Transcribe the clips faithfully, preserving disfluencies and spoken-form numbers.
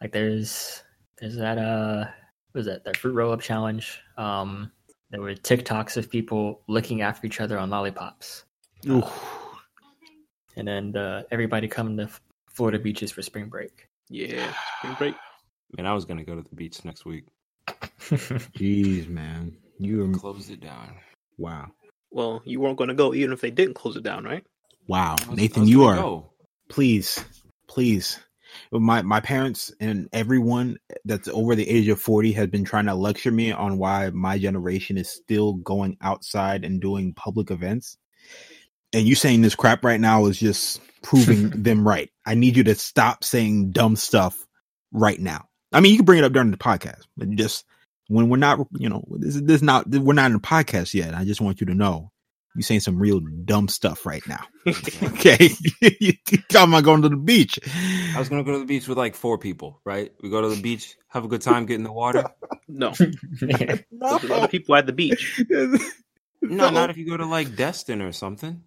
Like there's there's that uh what was that that fruit roll up challenge. Um, there were TikToks of people looking after each other on lollipops. Ooh. Uh, and then uh, everybody coming to Florida beaches for spring break. Yeah, spring break. Man, I was gonna go to the beach next week. Jeez, man, you were... closed it down. Wow. Well, you weren't gonna go even if they didn't close it down, right? Wow, was, Nathan, you are. Go. Please, please. My my parents and everyone that's over the age of forty has been trying to lecture me on why my generation is still going outside and doing public events. And you saying this crap right now is just proving them right. I need you to stop saying dumb stuff right now. I mean, you can bring it up during the podcast, but just when we're not, you know, this is this not we're not in the podcast yet. I just want you to know you're saying some real dumb stuff right now. Okay, I'm not going to the beach. I was going to go to the beach with like four people, right? We go to the beach, have a good time, get in the water. No, no. There's a lot of people at the beach. No, no, not if you go to like Destin or something.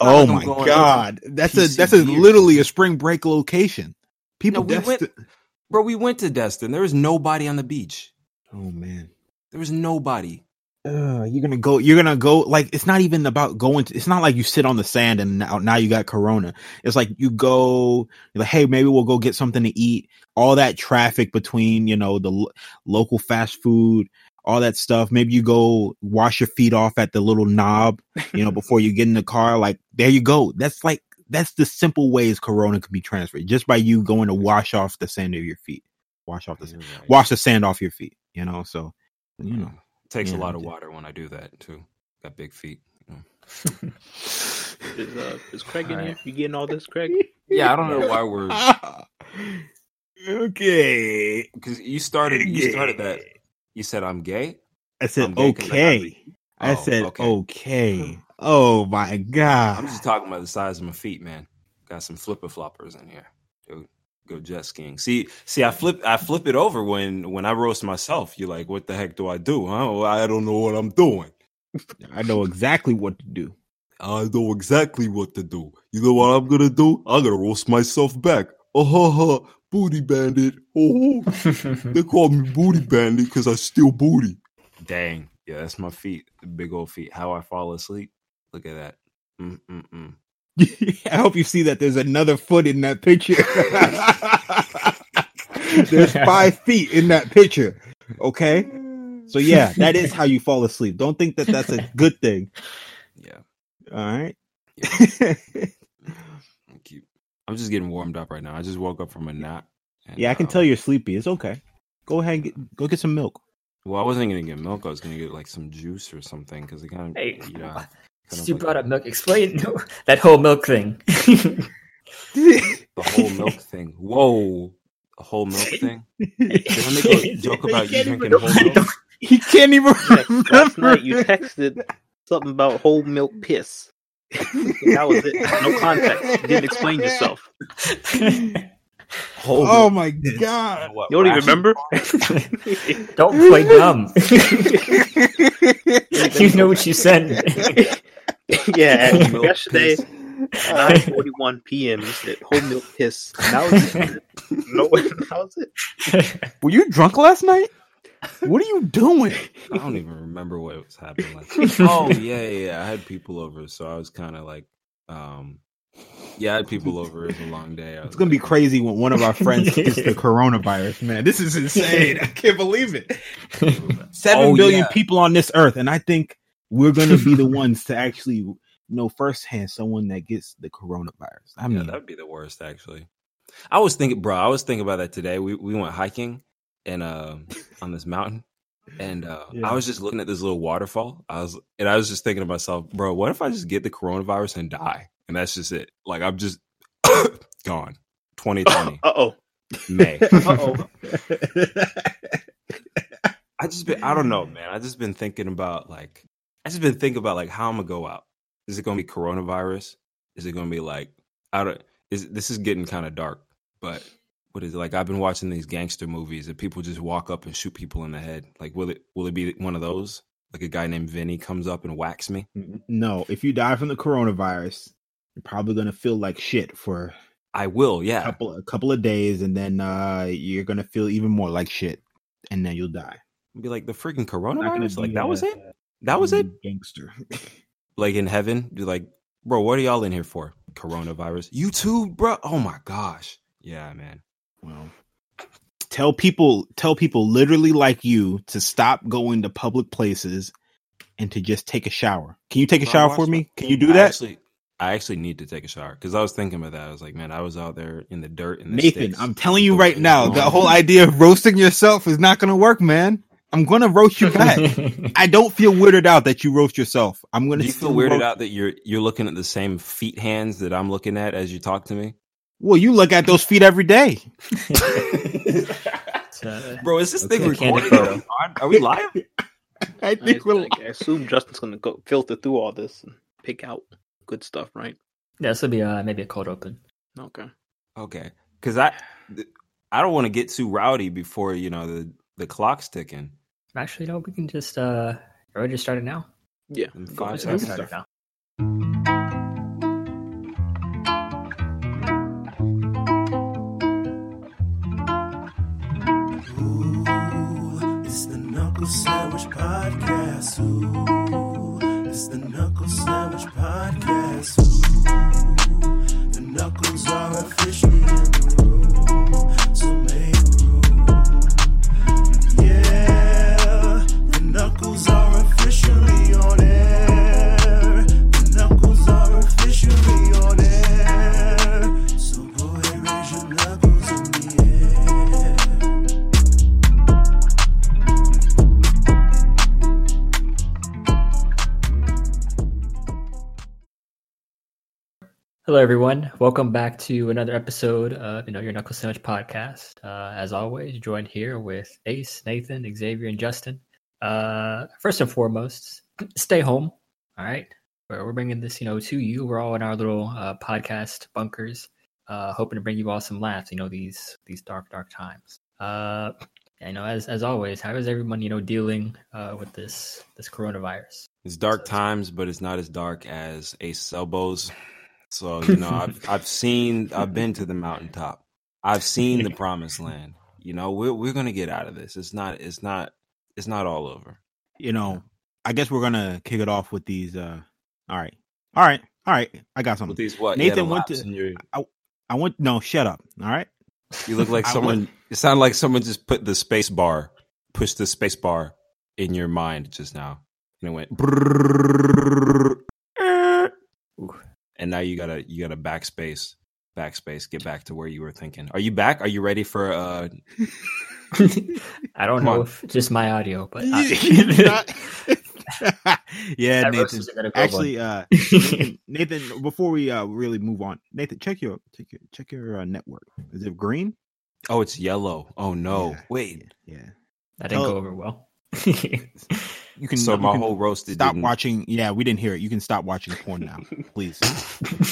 Oh my God, that's a that's a, literally a spring break location. People, no, we Destin- went, bro. We went to Destin. There was nobody on the beach. Oh man, there was nobody. Uh, you're gonna go. You're gonna go. Like it's not even about going. To, it's not like you sit on the sand and now, now you got corona. It's like you go. You're like, hey, maybe we'll go get something to eat. All that traffic between, you know, the lo- local fast food. All that stuff. Maybe you go wash your feet off at the little knob, you know, before you get in the car. Like, there you go. That's like, that's the simple ways corona could be transferred just by you going to wash off the sand of your feet. Wash off the sand. Right. Wash the sand off your feet, you know? So, you know. It takes yeah, a lot of water when I do that, too. Got big feet. You know. is, uh, is Craig in all here? Right. You getting all this, Craig? Yeah, I don't know why we're. Okay. Because you started, you started that. You said I'm gay? I said gay okay. I, oh, I said okay. okay. Oh my God. I'm just talking about the size of my feet, man. Got some flipper floppers in here. Dude, go jet skiing. See, see, I flip I flip it over when, when I roast myself. You're like, what the heck do I do? Huh? I don't know what I'm doing. I know exactly what to do. I know exactly what to do. You know what I'm gonna do? I'm gonna roast myself back. Oh ha ha. Booty bandit. Oh, they call me booty bandit because I steal booty. Dang. Yeah, that's my feet. The big old feet. How I fall asleep. Look at that. Mm-mm-mm. I hope you see that there's another foot in that picture. There's five feet in that picture. Okay? So, yeah, that is how you fall asleep. Don't think that that's a good thing. Yeah. All right? Yeah. I'm just getting warmed up right now. I just woke up from a nap. And, yeah, I can um, tell you're sleepy. It's okay. Go ahead and get, go get some milk. Well, I wasn't going to get milk. I was going to get like some juice or something because it kind of, hey, you know. Stu like, brought up milk. Explain no, that whole milk thing. The whole milk thing. Whoa. The whole milk thing? Did I make a joke about you drinking whole milk? He can't even remember. Last night you texted something about whole milk piss. That was it. No context. You didn't explain yourself. Hold oh it. My God! What, you don't even remember? Don't play dumb. You know what you said. Yeah. Yesterday, nine forty-one p.m. You said whole milk piss. And that was it. No, that was it. Were you drunk last night? What are you doing? I don't even remember what was happening. Like, oh yeah, yeah, yeah. I had people over, so I was kind of like, um, yeah, I had people over. It was a long day. It's gonna like, be crazy when one of our friends gets the coronavirus, man. This is insane. I can't believe it. Seven oh, billion yeah. people on this earth, and I think we're gonna be the ones to actually you know firsthand someone that gets the coronavirus. I mean, yeah, that would be the worst. Actually, I was thinking, bro. I was thinking about that today. We we went hiking. And uh, on this mountain, and uh, yeah. I was just looking at this little waterfall. I was, and I was just thinking to myself, bro, what if I just get the coronavirus and die, and that's just it? Like I'm just gone. twenty twenty. Uh oh. May. Uh oh. I just been. I don't know, man. I just been thinking about like. I just been thinking about like how I'm gonna go out. Is it gonna be coronavirus? Is it gonna be like? I don't. Is this is getting kind of dark, but. What is it like? I've been watching these gangster movies that people just walk up and shoot people in the head. Like, will it will it be one of those? Like a guy named Vinny comes up and whacks me? No, if you die from the coronavirus, you're probably gonna feel like shit for I will, yeah. A couple, a couple of days, and then uh, you're going to feel even more like shit, and then you'll die. It'll be like the freaking coronavirus? Like, that a, was it? That was it? Gangster. Like, in heaven? You're like, bro, what are y'all in here for? Coronavirus. You too, bro? Oh, my gosh. Yeah, man. Well, tell people, tell people literally like you to stop going to public places and to just take a shower. Can you take a shower for me? Can you do that? Actually, I actually need to take a shower because I was thinking about that. I was like, man, I was out there in the dirt. In the Nathan, sticks. I'm telling you right now, the whole idea of roasting yourself is not going to work, man. I'm going to roast you back. I don't feel weirded out that you roast yourself. I'm going to feel weirded roast- out that you're you're looking at the same feet hands that I'm looking at as you talk to me. Well, you look at those feet every day. Bro, is this okay, thing recorded? Are, are we live? I think I, we're like, I assume Justin's going to go filter through all this and pick out good stuff, right? Yeah, this will be uh, maybe a cold open. Okay. Okay. Because I, I don't want to get too rowdy before, you know, the, the clock's ticking. Actually, no, we can just, uh, we just start it now. Yeah. In five seconds. Start it now. Sandwich podcast. Ooh, it's the Knuckle Sandwich podcast. Ooh, the knuckles are officially in the room, so make room. Yeah, the knuckles are officially on air. The knuckles are officially on air. So boy, raise your knuckles in the air. Hello, everyone. Welcome back to another episode of you know, Your Knuckle Sandwich podcast. Uh, as always, joined here with Ace, Nathan, Xavier, and Justin. Uh, first and foremost, stay home. All right. We're, we're bringing this you know, to you. We're all in our little uh, podcast bunkers, uh, hoping to bring you all some laughs, you know, these these dark, dark times. Uh, and, you know, as as always, how is everyone, you know, dealing uh, with this, this coronavirus? It's dark so, times, but it's not as dark as Ace's elbows. So, you know, I've, I've seen, I've been to the mountaintop. I've seen the Promised Land. You know, we're, we're going to get out of this. It's not, it's not, it's not all over. You know, I guess we're going to kick it off with these. Uh, all right. All right. All right. I got something. With these what? Nathan went to, your... I, I went, no, shut up. All right. You look like someone, went... it sounded like someone just put the space bar, pushed the space bar in your mind just now. And it went. Ooh. And now you gotta you gotta backspace, backspace, get back to where you were thinking. Are you back? Are you ready for? Uh... I don't Come know, on. If just my audio, but I... yeah, Nathan. Actually, uh, Nathan, Nathan, before we uh, really move on, Nathan, check your check your check your uh, network. Is it green? Oh, it's yellow. Oh no! Yeah, Wait, yeah, yeah. that didn't oh. go over well. You can, so my you can whole roasted stop didn't. watching. Yeah, we didn't hear it. You can stop watching porn now, please.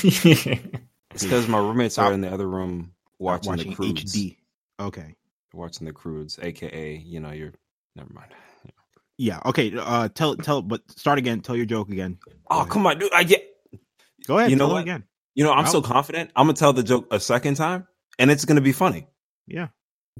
It's because my roommates stop. are in the other room watching, watching the Croods. H D. Okay, watching the Croods, aka you know you're. Never mind. Yeah. Okay. Uh, tell tell, but start again. Tell your joke again. Go oh ahead. Come on, dude! I get. Go ahead. You know tell it again. You know I'm wow. so confident. I'm gonna tell the joke a second time, and it's gonna be funny. Yeah,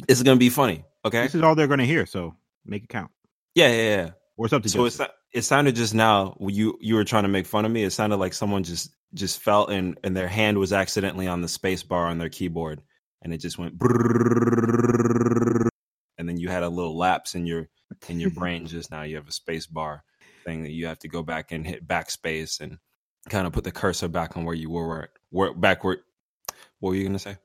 it's gonna be funny. Okay, this is all they're gonna hear, so make it count. Yeah, yeah, yeah. Or something. So it's, it sounded just now when you, you were trying to make fun of me. It sounded like someone just just fell and and their hand was accidentally on the space bar on their keyboard, and it just went. And then you had a little lapse in your in your brain just now. You have a space bar thing that you have to go back and hit backspace and kind of put the cursor back on where you were. Where backward. What were you gonna say?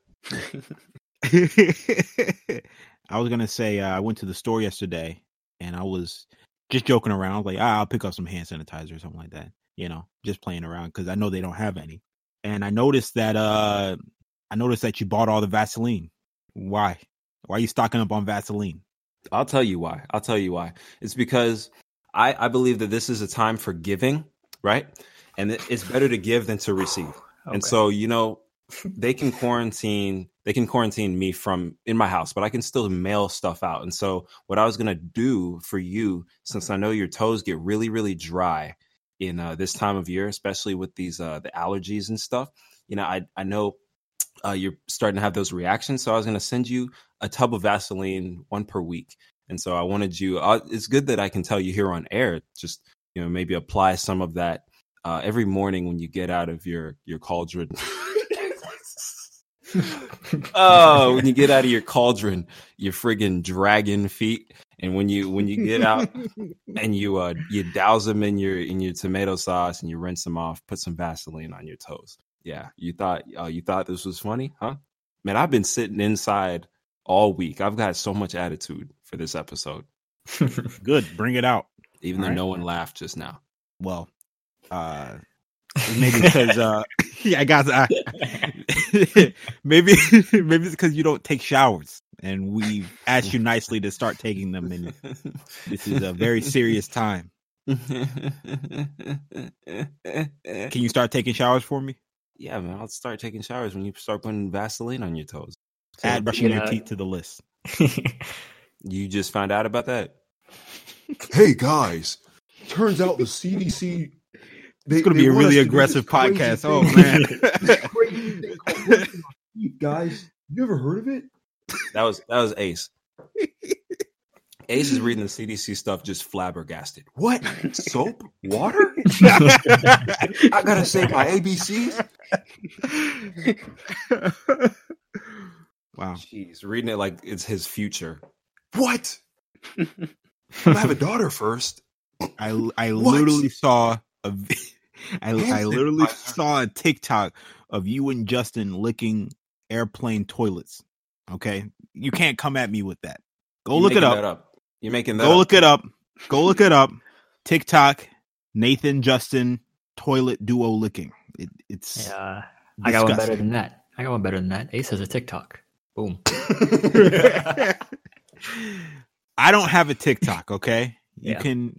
I was gonna say uh, I went to the store yesterday and I was. Just joking around. I was like, ah, I'll pick up some hand sanitizer or something like that. You know, just playing around because I know they don't have any. And I noticed that uh, I noticed that you bought all the Vaseline. Why? Why are you stocking up on Vaseline? I'll tell you why. I'll tell you why. It's because I, I believe that this is a time for giving, right? And it's better to give than to receive. Okay. And so, you know, they can quarantine. They can quarantine me from in my house, but I can still mail stuff out. And so what I was going to do for you, since I know your toes get really, really dry in uh, this time of year, especially with these uh, the allergies and stuff, you know, I I know uh, you're starting to have those reactions. So I was going to send you a tub of Vaseline, one per week. And so I wanted you, uh, it's good that I can tell you here on air, just, you know, maybe apply some of that uh, every morning when you get out of your, your cauldron. Oh, when you get out of your cauldron, your friggin' dragon feet. And when you, when you get out and you, uh, you douse them in your, in your tomato sauce and you rinse them off, put some Vaseline on your toes. Yeah. You thought, uh, you thought this was funny, huh? Man, I've been sitting inside all week. I've got so much attitude for this episode. Good. Bring it out. Even all though right. No one laughed just now. Well, uh, maybe because, uh, yeah, I got, I, maybe, maybe it's because you don't take showers. And we asked you nicely to start taking them. And this is a very serious time. Can you start taking showers for me? Yeah, man. I'll start taking showers when you start putting Vaseline on your toes. So add brushing you know, your teeth to the list. You just found out about that? Hey, guys. Turns out the C D C... They, it's going to be a really aggressive podcast. Oh, man. Crazy thing called brushing your teeth, guys. You ever heard of it? That was that was Ace. Ace is reading the C D C stuff just flabbergasted. What? Soap? Water? I gotta say my A B Cs? Wow. Jeez, reading it like it's his future. What? I have a daughter first. I I what? literally saw a I, I literally saw a TikTok of you and Justin licking airplane toilets. Okay, you can't come at me with that. Go You're look it up. That up. You're making that. Go up. look it up. Go look it up. TikTok, Nathan, Justin, toilet duo licking. It, it's. Yeah, uh, I got one better than that. I got one better than that. Ace has a TikTok. Boom. I don't have a TikTok. Okay, you yeah. can.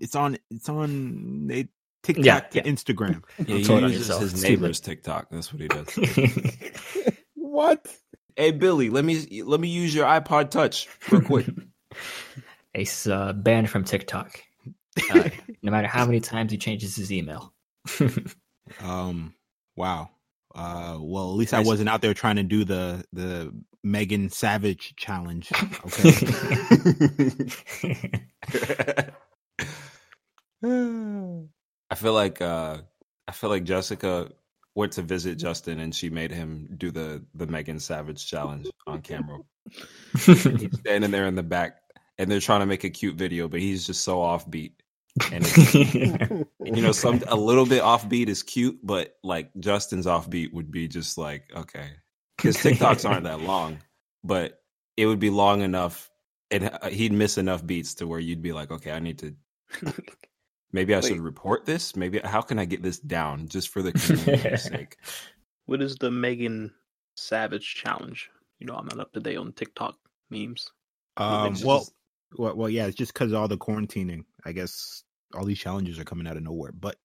It's on. It's on a TikTok yeah, to yeah. Instagram. Yeah, he uses his neighbor's TikTok. That's what he does. What? Hey Billy, let me let me use your iPod Touch real quick. Ace uh, banned from TikTok. Uh, no matter how many times he changes his email. um. Wow. Uh. Well, at least I wasn't out there trying to do the the Megan Savage challenge. Okay. I feel like uh, I feel like Jessica went to visit Justin and she made him do the, the Megan Savage challenge on camera. He's standing there in the back and they're trying to make a cute video, but he's just so offbeat. And, it's, and you know, some a little bit offbeat is cute, but like Justin's offbeat would be just like, okay, his TikToks aren't that long, but it would be long enough and he'd miss enough beats to where you'd be like, okay, I need to... Maybe I Wait. should report this. Maybe how can I get this down just for the community's sake? What is the Megan Savage challenge? You know, I'm not up to date on TikTok memes. Um, well, just... well, well, yeah, it's just because of all the quarantining. I guess all these challenges are coming out of nowhere. But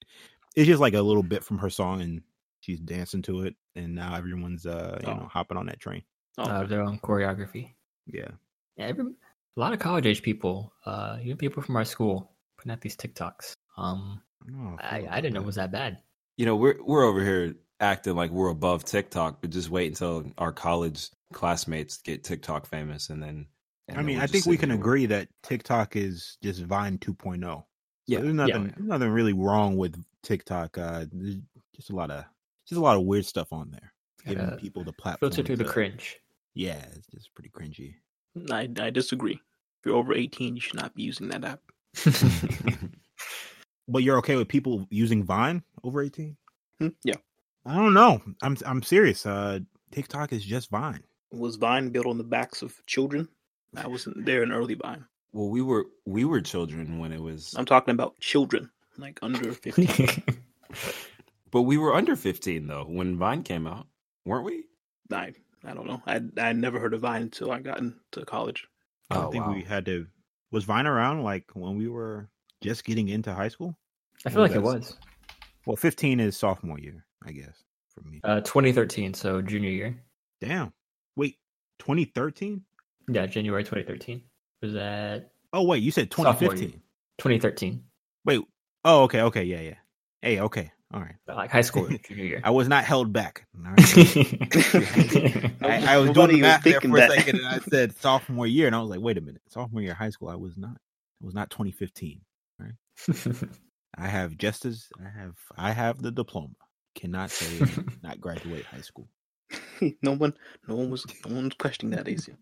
it's just like a little bit from her song, and she's dancing to it, and now everyone's uh, you oh. know hopping on that train. Oh, uh, their own choreography. Yeah, yeah. Every, a lot of college age people, uh, even people from our school, putting out these TikToks. Um, oh, I, I didn't know it was that bad. You know, we're we're over here acting like we're above TikTok, but just wait until our college classmates get TikTok famous, and then. And I mean, then I think we can over. agree that TikTok is just Vine two point oh. So yeah, there's nothing, yeah. there's nothing really wrong with TikTok. Uh, there's just a lot of just a lot of weird stuff on there, giving uh, people the platform. Filter through the cringe. Yeah, it's just pretty cringy. I I disagree. If you're over eighteen, you should not be using that app. But you're okay with people using Vine over eighteen? Yeah, I don't know. I'm I'm serious. Uh, TikTok is just Vine. Was Vine built on the backs of children? I wasn't there in early Vine. Well, we were we were children when it was. I'm talking about children, like under fifteen. But we were under fifteen though when Vine came out, weren't we? I I don't know. I I never heard of Vine until I got into college. I don't oh, think wow. we had to. Was Vine around like when we were just getting into high school? I feel like it was. Well, fifteen is sophomore year, I guess, for me. Uh, twenty thirteen, so junior year. Damn. Wait, twenty thirteen? Yeah, January twenty thirteen. Was that... Oh, wait, you said twenty fifteen. twenty thirteen. Wait. Oh, okay, okay, yeah, yeah. Hey, okay. All right. Like high school. I was not held back. All right. I, I was doing the math there for a second, and I said sophomore year, and I was like, wait a minute. Sophomore year of high school, I was not. It was not twenty fifteen. Right. I have just as I have I have the diploma. Cannot say not graduate high school. no one no one was no one was questioning that easy.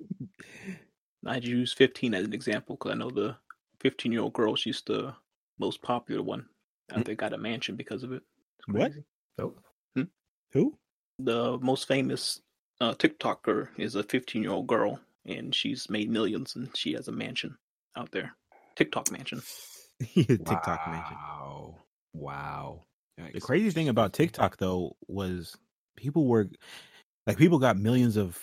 I use fifteen as an example because I know the fifteen year old girl, she's the most popular one. Mm-hmm. They got a mansion because of it. What? Oh. Hmm? Who? The most famous uh, TikToker is a fifteen-year-old girl, and she's made millions, and she has a mansion out there. TikTok mansion. TikTok wow. mansion. Wow. Wow. The crazy thing about TikTok, though, was people were, like, people got millions of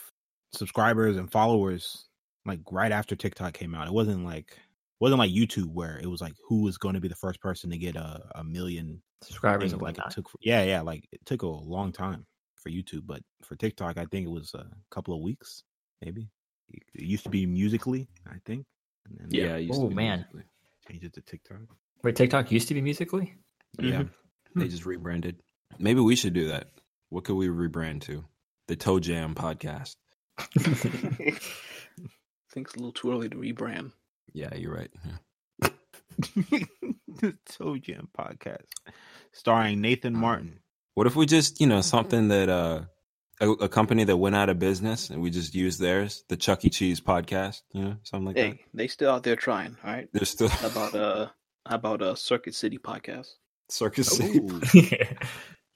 subscribers and followers, like, right after TikTok came out. It wasn't like... wasn't like YouTube where it was like who was going to be the first person to get a, a million subscribers and like it took yeah yeah like it took a long time for YouTube, but for TikTok I think it was a couple of weeks maybe. It used to be Musical.ly, I think, and then, yeah, yeah it used oh to be man Musical.ly. Changed it to TikTok. Wait, TikTok used to be Musical.ly? Yeah. Mm-hmm. They just rebranded. Maybe we should do that. What could we rebrand to? The Toe Jam Podcast. I think it's a little too early to rebrand. Yeah, you're right. Yeah. The Toe Jam Podcast, starring Nathan Martin. What if we just, you know, something that uh, a, a company that went out of business and we just use theirs, the Chuck E. Cheese Podcast, you know, something like hey, that. Hey, they still out there trying, all right? They're still how about uh, how about a Circuit City Podcast. Circuit City, the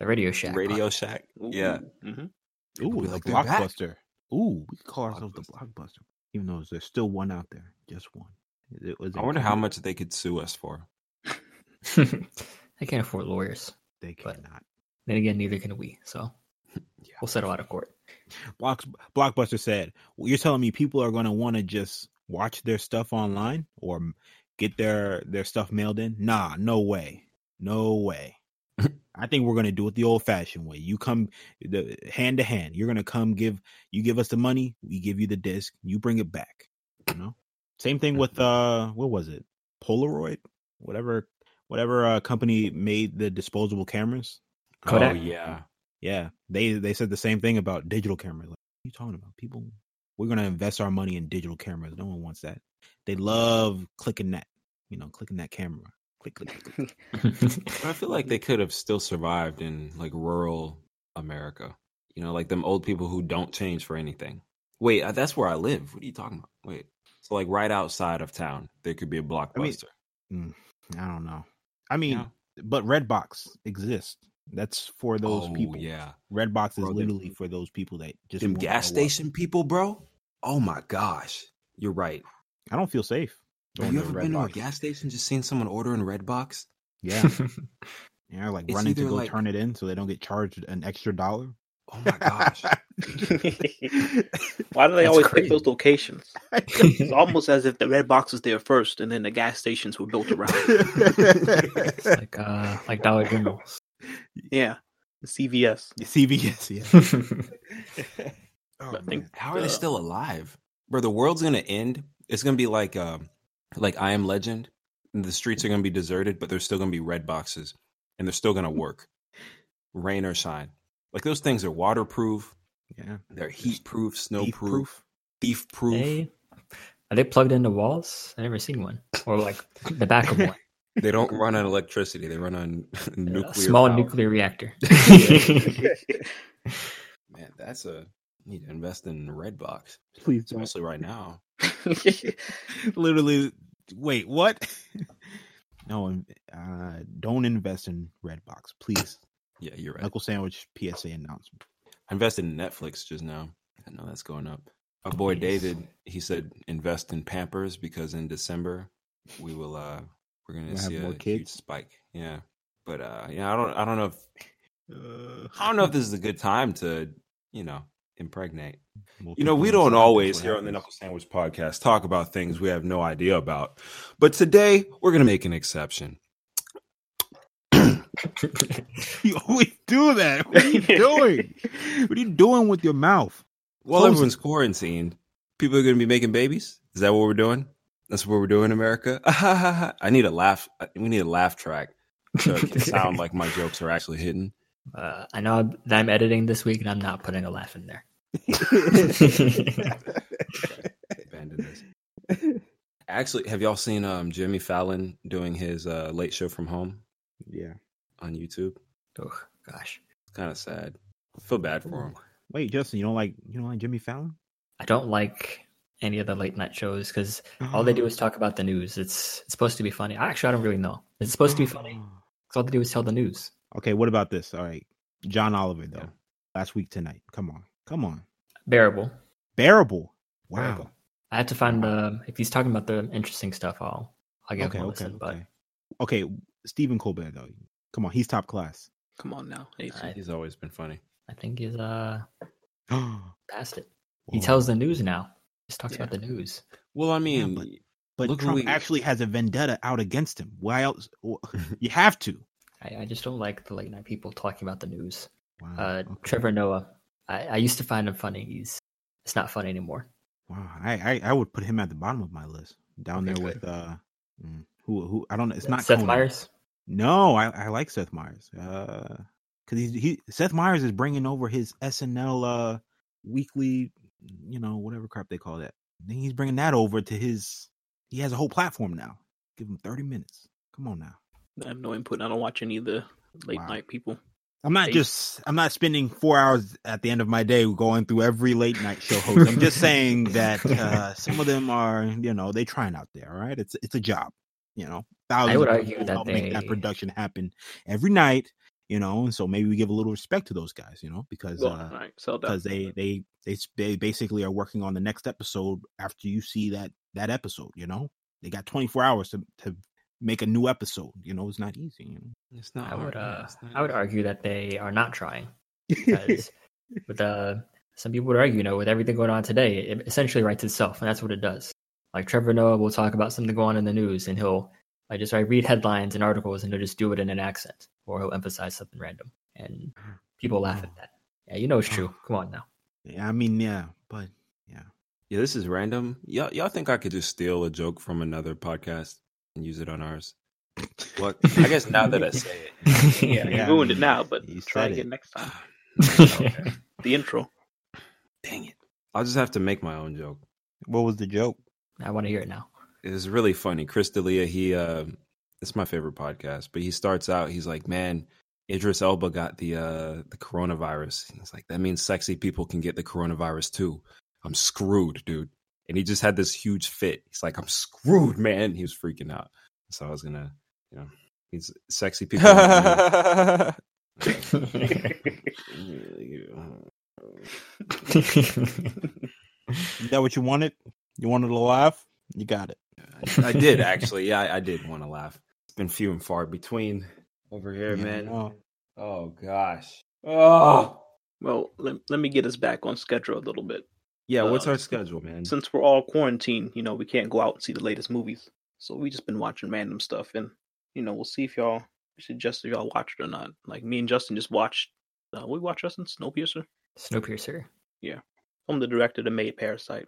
Radio Shack, Radio podcast. Shack, Ooh. Yeah. Mm-hmm. Ooh, the like Blockbuster. Ooh, we could call ourselves the Blockbuster. Even though there's still one out there, just one. It was I wonder how much they could sue us for. They can't afford lawyers. They cannot. Then again, neither can we. So yeah. We'll settle out of court. Blocks, Blockbuster said, well, "You're telling me people are going to want to just watch their stuff online or get their their stuff mailed in? Nah, no way, no way. I think we're going to do it the old-fashioned way. You come the hand to hand. You're going to come give you give us the money. We give you the disc. You bring it back. You know." Same thing with, uh, what was it? Polaroid? Whatever whatever uh, company made the disposable cameras. Kodak. Oh, yeah. Yeah. They they said the same thing about digital cameras. Like, what are you talking about? People, we're going to invest our money in digital cameras. No one wants that. They love clicking that, you know, clicking that camera. Click, click, click. I feel like they could have still survived in, like, rural America. You know, like them old people who don't change for anything. Wait, that's where I live. What are you talking about? Wait. So like right outside of town, there could be a Blockbuster. I, mean, I don't know. I mean, yeah. But Redbox exists. That's for those oh, people. Yeah, Redbox bro, is literally them, for those people that just them gas station people, bro. Oh my gosh, you're right. I don't feel safe. Have you ever been to a gas station just seen someone ordering Redbox? Yeah, yeah, like it's running to go like, turn it in so they don't get charged an extra dollar. Oh my gosh. Why do they That's always crazy. Pick those locations? It's almost as if the Redbox was there first and then the gas stations were built around it. It's like, uh, like Dollar General. Yeah. The C V S. The C V S, yeah. Oh, I think, how are uh, they still alive? Bro, the world's going to end. It's going to be like uh, like I Am Legend. The streets are going to be deserted, but there's still going to be Redboxes. And they're still going to work. Rain or shine. Like those things are waterproof. Yeah, they're heat proof, snow thief proof, proof, thief proof. They, are they plugged into walls? I've never seen one, or like the back of one. They don't run on electricity; they run on nuclear. A small power. Nuclear reactor. Man, that's a you need to invest in Redbox. Please, don't. Especially right now. Literally, wait, what? No, uh, don't invest in Redbox, please. Yeah, you're right. Knuckle Sandwich P S A announcement. I invested in Netflix just now. I know that's going up. Our boy David, he said, invest in Pampers because in December we will. Uh, we're gonna we'll see a kids. Huge spike. Yeah, but uh, yeah, I don't. I don't know if. I don't know if this is a good time to, you know, impregnate. You know, we don't always here on the Knuckle Sandwich Podcast talk about things we have no idea about, but today we're gonna make an exception. You always do that. What are you doing? What are you doing with your mouth? Well, Close everyone's it. Quarantined. People are going to be making babies. Is that what we're doing? That's what we're doing, America. I need a laugh. We need a laugh track. to sound like my jokes are actually hidden. Uh, I know I'm, that I'm editing this week, and I'm not putting a laugh in there. Abandon this. Actually, have y'all seen um, Jimmy Fallon doing his uh, late show from home? Yeah, on YouTube. Oh gosh, it's kind of sad. I feel bad for him. Wait, Justin, you don't like you don't like Jimmy Fallon? I don't like any of the late night shows because oh. all they do is talk about the news. It's it's supposed to be funny. Actually, I don't really know. It's supposed to be funny because all they do is tell the news. Okay, what about this? All right, John Oliver though. Yeah. Last Week Tonight. Come on, come on. Bearable. Bearable. Wow. Bearable. I have to find the um, if he's talking about the interesting stuff. I'll I'll give okay, him a okay, listen. Okay. But okay, Stephen Colbert though. Come on, he's top class. Come on now, he's, I, he's always been funny. I think he's uh past it. Whoa. He tells the news now. He just talks yeah. about the news. Well, I mean, yeah, but, but Trump we... actually has a vendetta out against him. Why else? You have to. I, I just don't like the late night people talking about the news. Wow. Uh, okay. Trevor Noah. I, I used to find him funny. He's it's not funny anymore. Wow, I, I, I would put him at the bottom of my list, down okay, there with uh, who who I don't know. It's That's not Seth Conan. Meyers. No, I, I like Seth Meyers because uh, he he Seth Meyers is bringing over his S N L uh, weekly, you know, whatever crap they call that. Then he's bringing that over to his. He has a whole platform now. Give him thirty minutes. Come on now. I have no input. I don't watch any of the late wow. night people. I'm not just, I'm not spending four hours at the end of my day going through every late night show host. I'm just saying that uh, some of them are, you know, they trying out there. All right. It's, it's a job, you know, thousands I would argue that they make that production happen every night, you know, and so maybe we give a little respect to those guys, you know, because, well, uh, right, so because they, they, they, they basically are working on the next episode after you see that, that episode, you know, they got twenty-four hours to, to, make a new episode. You know, it's not easy. You know? It's not. I hard. would. Uh, not I would argue that they are not trying. Because with uh, some people would argue, you know, with everything going on today, it essentially writes itself, and that's what it does. Like Trevor Noah will talk about something going on in the news, and he'll like just I read headlines and articles, and he'll just do it in an accent, or he'll emphasize something random, and people laugh at that. Yeah, you know it's true. Come on now. Yeah, I mean, yeah, but yeah, yeah. This is random. Y'all, y'all think I could just steal a joke from another podcast? And use it on ours. Well, I guess now that I say it, yeah, you ruined it now, but you try again next time. Okay. The intro. Dang it! I'll just have to make my own joke. What was the joke? I want to hear it now. It's really funny. Chris D'Elia, he, uh, it's my favorite podcast. But he starts out, he's like, "Man, Idris Elba got the uh, the coronavirus." He's like, "That means sexy people can get the coronavirus too. I'm screwed, dude." And he just had this huge fit. He's like, "I'm screwed, man." He was freaking out. So I was going to, you know, he's sexy people. Is that what you wanted? You wanted to laugh? You got it. I, I did, actually. Yeah, I, I did want to laugh. It's been few and far between over here, yeah, man. Oh. oh, gosh. Oh, well, let, let me get us back on schedule a little bit. Yeah, what's uh, our schedule, man? Since we're all quarantined, you know, we can't go out and see the latest movies. So we just been watching random stuff, and you know, we'll see if y'all suggest if y'all watch it or not. Like me and Justin just watched. Uh, we watched Justin Snowpiercer. Snowpiercer. Yeah, from the director that made Parasite.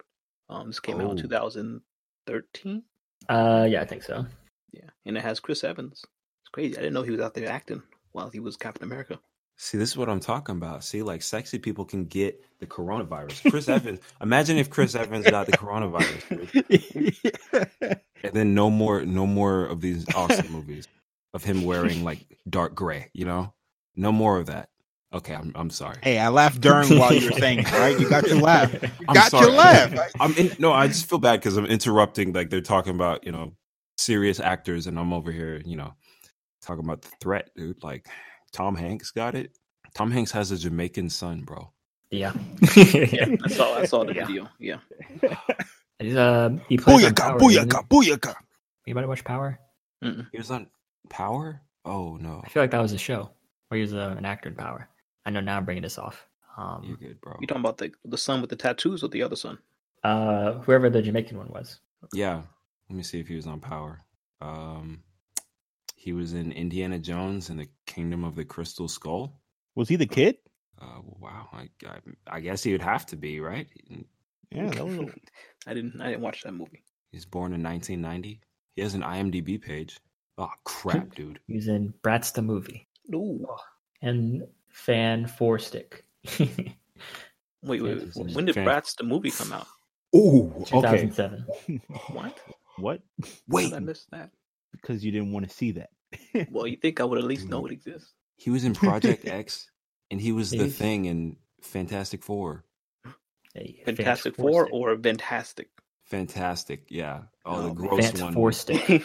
Um, this came oh. out in two thousand thirteen. Uh, yeah, I think so. Yeah, and it has Chris Evans. It's crazy. I didn't know he was out there acting while he was Captain America. See, this is what I'm talking about. See, like sexy people can get the coronavirus. Chris Evans. Imagine if Chris Evans got the coronavirus. And then no more, no more of these awesome movies of him wearing like dark gray. You know, no more of that. Okay, I'm I'm sorry. Hey, I laughed during while you were saying it. Right, you got your laugh. You I'm got sorry. your laugh. I'm in, no, I just feel bad because I'm interrupting. Like they're talking about you know serious actors, and I'm over here you know talking about the threat, dude. Like. Tom Hanks got it. Tom Hanks has a Jamaican son, bro. Yeah, yeah I saw. I saw the yeah. video. Yeah. Uh, he booyaka, Power, booyaka, booyaka. Anybody watch Power? Mm-mm. He was on Power. Oh no! I feel like that was a show where he was uh, an actor in Power. I know now I'm bringing this off. Um, You're good, bro. You talking about the the son with the tattoos or the other son? Uh, whoever the Jamaican one was. Yeah. Let me see if he was on Power. Um. He was in Indiana Jones and the Kingdom of the Crystal Skull. Was he the kid? Uh, wow, I, I, I guess he would have to be, right? Yeah, that was a... I didn't. I didn't watch that movie. He's born in nineteen ninety. He has an I M D B page. Oh, crap, dude. He was in Bratz the Movie. Ooh. And Fan Four Stick. wait, wait, wait. When did fan... Bratz the Movie come out? Ooh, okay. two thousand seven. What? What? Wait. I missed that. Because you didn't want to see that. Well, you think I would at least know it exists. He was in Project X, and he was the thing in Fantastic Four. Hey, Fantastic Four or Ventastic? Fantastic, yeah. Oh, no, the gross one. Four stick.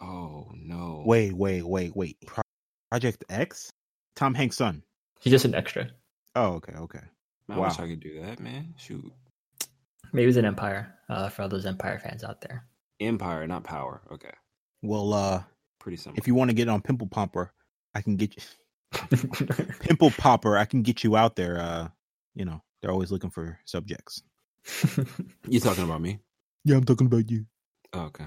Oh, no. Wait, wait, wait, wait. Pro- Project X? Tom Hanks' son. He's just an extra. Oh, okay, okay. I wow. wish I could do that, man. Shoot. Maybe it was an Empire, uh, for all those Empire fans out there. Empire, not Power. Okay. Well, uh, pretty simple. If you want to get on Pimple Popper, I can get you. Pimple Popper, I can get you out there. Uh, you know, they're always looking for subjects. You talking about me? Yeah, I'm talking about you. Oh, okay.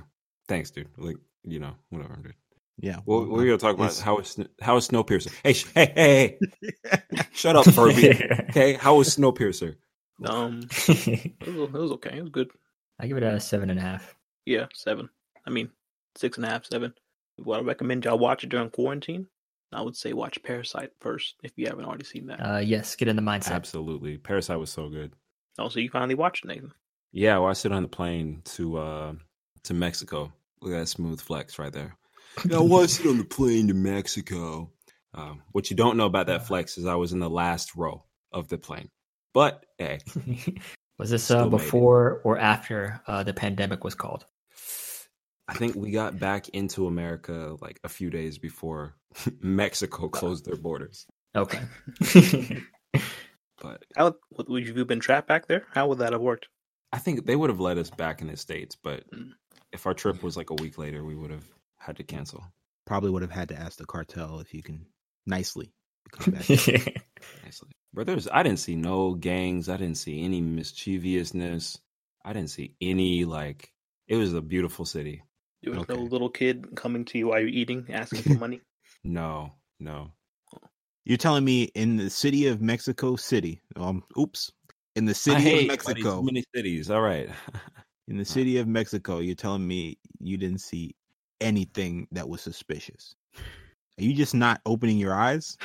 Thanks, dude. Like, you know, whatever, dude. Yeah. Well, well we're gonna talk about how is how is Snowpiercer? Hey, sh- hey, hey, hey! Shut up, Furby. Okay, how was Snowpiercer? Um, it was, it was okay. It was good. I give it a seven and a half. Yeah, seven. I mean, six and a half, seven. What I recommend y'all watch it during quarantine, I would say watch Parasite first if you haven't already seen that. Uh, yes, get in the mindset. Absolutely. Parasite was so good. Oh, so you finally watched it, Nathan? Yeah, well, I sit on the plane to uh, to Mexico. Look at that smooth flex right there. Yeah, well, I sit on the plane to Mexico. Um, what you don't know about that flex is I was in the last row of the plane. But, hey. Was this uh, before or after uh, the pandemic was called? I think we got back into America like a few days before Mexico closed their borders. Okay. But how would you have been trapped back there? How would that have worked? I think they would have let us back in the States, but mm. if our trip was like a week later, we would have had to cancel. Probably would have had to ask the cartel if you can nicely come back. Nicely. Brothers, I didn't see no gangs. I didn't see any mischievousness. I didn't see any, like, it was a beautiful city. There was okay. no little kid coming to you while you're eating, asking for money? No, no. You're telling me in the city of Mexico City, um, oops, in the city I hate of Mexico. Too many cities, all right. In the city of Mexico, you're telling me you didn't see anything that was suspicious. Are you just not opening your eyes?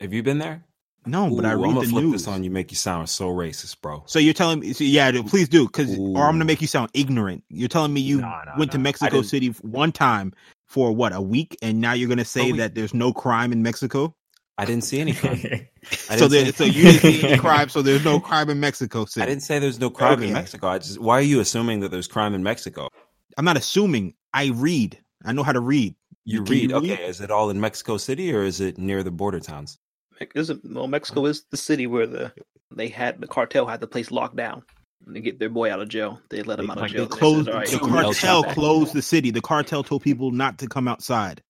Have you been there? No, but Ooh, I read I'm gonna the flip news. This on you, make you sound so racist, bro. So you're telling me, so yeah, dude, please do, because or I'm gonna make you sound ignorant. You're telling me you nah, nah, went nah. to Mexico City one time for what, a week, and now you're gonna say that there's no crime in Mexico? I didn't see any crime. so there, so you didn't see any crime. So there's no crime in Mexico City. I didn't say there's no crime okay. in Mexico. I just, why are you assuming that there's crime in Mexico? I'm not assuming. I read. I know how to read. You, you read. You okay, read? Is it all in Mexico City or is it near the border towns? Isn't well, Mexico is the city where the they had the cartel had the place locked down. And they get their boy out of jail. They let him out of jail. They closed, they said, right, the cartel closed the city. The cartel told people not to come outside.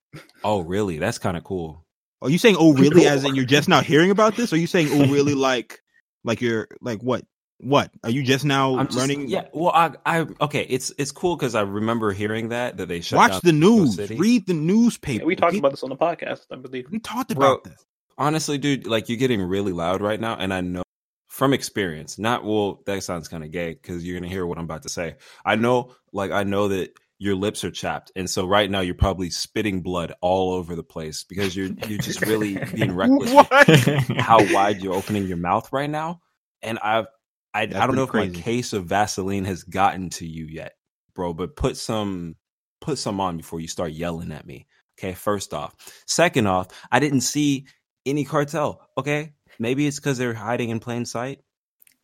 Oh, really? That's kind of cool. Are you saying "oh, really"? As in you're just now hearing about this? Are you saying "oh, really"? Like, like you're like what? What are you just now just, learning? Yeah. Well, I, I okay. It's it's cool because I remember hearing that that they shut watch down the news, the read the newspaper. Yeah, we talked about this on the podcast, I believe. We talked about Bro, this. Honestly, dude, like you're getting really loud right now, and I know from experience. Not well. That sounds kind of gay because you're gonna hear what I'm about to say. I know, like I know that your lips are chapped, and so right now you're probably spitting blood all over the place because you're you're just really being reckless. With how wide you're opening your mouth right now, and I've I I don't know if crazy. my case of Vaseline has gotten to you yet, bro. But put some put some on before you start yelling at me. Okay, first off, second off, I didn't see any cartel, okay? Maybe it's because they're hiding in plain sight.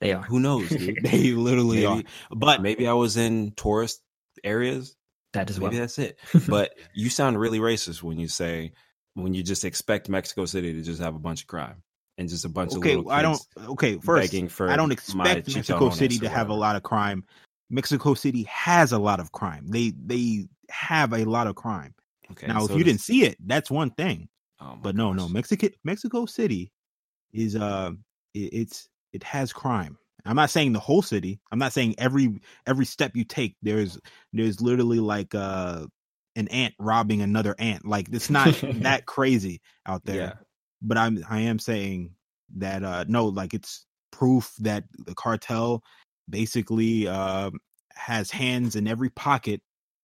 They are. Who knows, dude? They literally maybe, are. But maybe I was in tourist areas. That is what. Maybe well. that's it. But you sound really racist when you say, when you just expect Mexico City to just have a bunch of crime and just a bunch okay, of little I don't. Okay, first, I don't expect Mexico City to have a lot of crime. Mexico City has a lot of crime. They they have a lot of crime. Okay. Now, so if you didn't see it, that's one thing. Oh but no, gosh. no, Mexico, Mexico City is uh, it, it's it has crime. I'm not saying the whole city. I'm not saying every every step you take. There's there's literally like uh, an ant robbing another ant. Like it's not that crazy out there. Yeah. But I'm I am saying that uh, no, like it's proof that the cartel basically uh, has hands in every pocket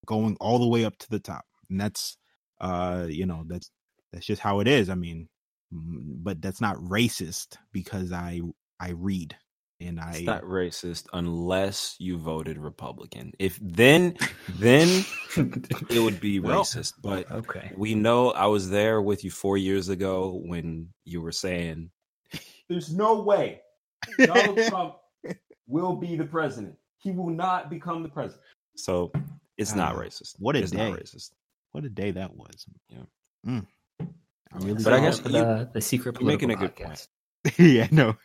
going all the way up to the top. And that's, uh, you know, that's that's just how it is. I mean, but that's not racist because I I read. And I, it's not racist unless you voted Republican. If then, then it would be racist. Well, but okay, we know I was there with you four years ago when you were saying there's no way Donald Trump will be the president. He will not become the president. So it's uh, not racist. What a it's day! Not racist. What a day that was. Yeah. Mm. I really. But I guess you, the, the secret political making a good podcast. Point. Yeah. No.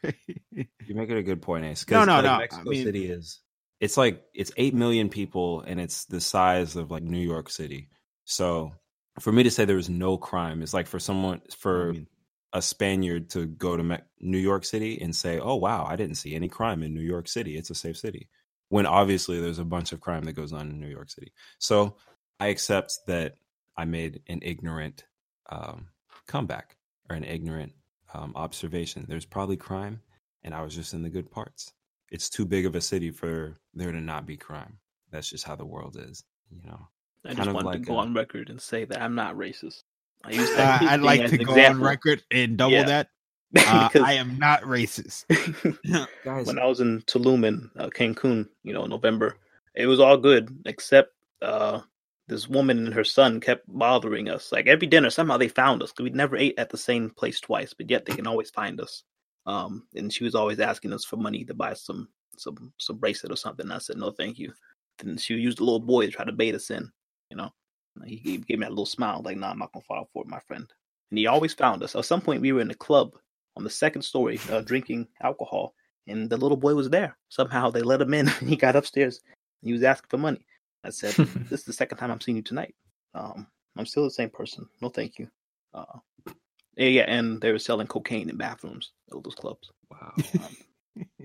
You make it a good point, Ace. No, no, like no. Mexico I mean, City is it's like it's eight million people, and it's the size of like New York City. So for me to say there was no crime, it's like for someone for I mean, a Spaniard to go to Me- New York City and say, "Oh wow, I didn't see any crime in New York City. It's a safe city." When obviously there's a bunch of crime that goes on in New York City. So I accept that I made an ignorant um, comeback or an ignorant um, observation. There's probably crime. And I was just in the good parts. It's too big of a city for there to not be crime. That's just how the world is, you know. I kind just want like to go a, on record and say that I'm not racist. I used that uh, I'd like to go example. on record and double yeah. that. Uh, I am not racist. Guys, when I was in Tulum in uh, Cancun, you know, in November, it was all good except uh, this woman and her son kept bothering us. Like every dinner, somehow they found us because we never ate at the same place twice, but yet they can always find us. Um, and she was always asking us for money to buy some, some, some bracelet or something. And I said, no, thank you. Then she used the little boy to try to bait us in, you know, and he gave, gave me that little smile. Like, no, nah, I'm not going to fall for it, my friend. And he always found us. At some point we were in a club on the second story, uh, drinking alcohol, and the little boy was there. Somehow they let him in and he got upstairs and he was asking for money. I said, this is the second time I'm seeing you tonight. Um, I'm still the same person. No, thank you. Uh, Yeah, and they were selling cocaine in bathrooms at those clubs. Wow. Um,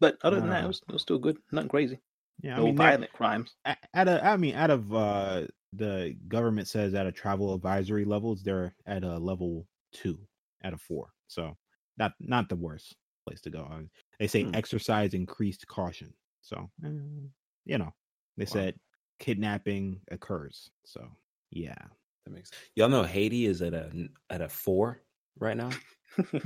but other than uh, that, it was, it was still good. Nothing crazy. Yeah, no I mean, violent crimes. At a, I mean, out of uh, the government says at a travel advisory levels, they're at a level two out of four. So not not the worst place to go. They say hmm. exercise increased caution. So, you know, they wow. said kidnapping occurs. So, yeah. That makes sense. Y'all know Haiti is at a at a four right now.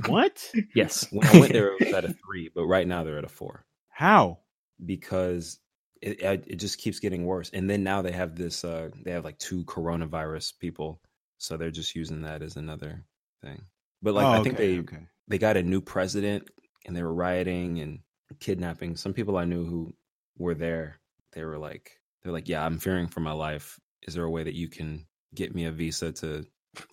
What? Yes. When I went there, it was at a three, but right now they're at a four. How? Because it it just keeps getting worse, and then now they have this. Uh, they have like two coronavirus people, so they're just using that as another thing. But like oh, I okay, think they okay. they got a new president, and they were rioting and kidnapping. Some people I knew who were there, they were like, they're like, yeah, I'm fearing for my life. Is there a way that you can get me a visa to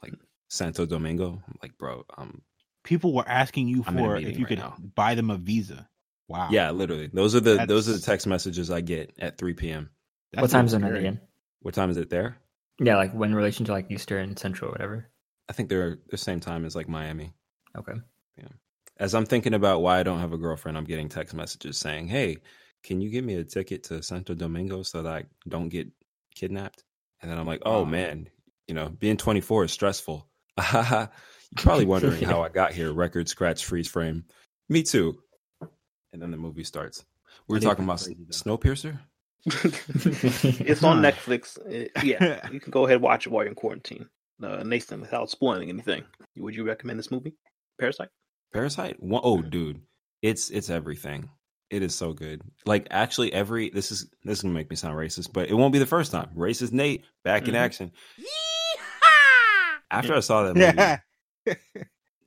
like Santo Domingo? I'm like, bro, um, people were asking you for if you right could now. buy them a visa. Wow. Yeah, literally. Those are the That's... those are the text messages I get at three p.m. That's what time is it again? What time is it there? Yeah, like when in relation to like Easter and Central or whatever. I think they're the same time as like Miami. Okay. Yeah. As I'm thinking about why I don't have a girlfriend, I'm getting text messages saying, hey, can you give me a ticket to Santo Domingo so that I don't get kidnapped? And then I'm like, oh, man, you know, being twenty-four is stressful. You're probably wondering how I got here. Record, scratch, freeze frame. Me too. And then the movie starts. We were talking about Snowpiercer? It's on Netflix. It, yeah, you can go ahead and watch it while you're in quarantine. Uh, Nathan, without spoiling anything, would you recommend this movie? Parasite? Parasite? Oh, dude. It's it's everything. It is so good. Like, actually, every this is this is gonna make me sound racist, but it won't be the first time. Racist Nate back mm-hmm. in action. Yee-haw! After I saw that movie,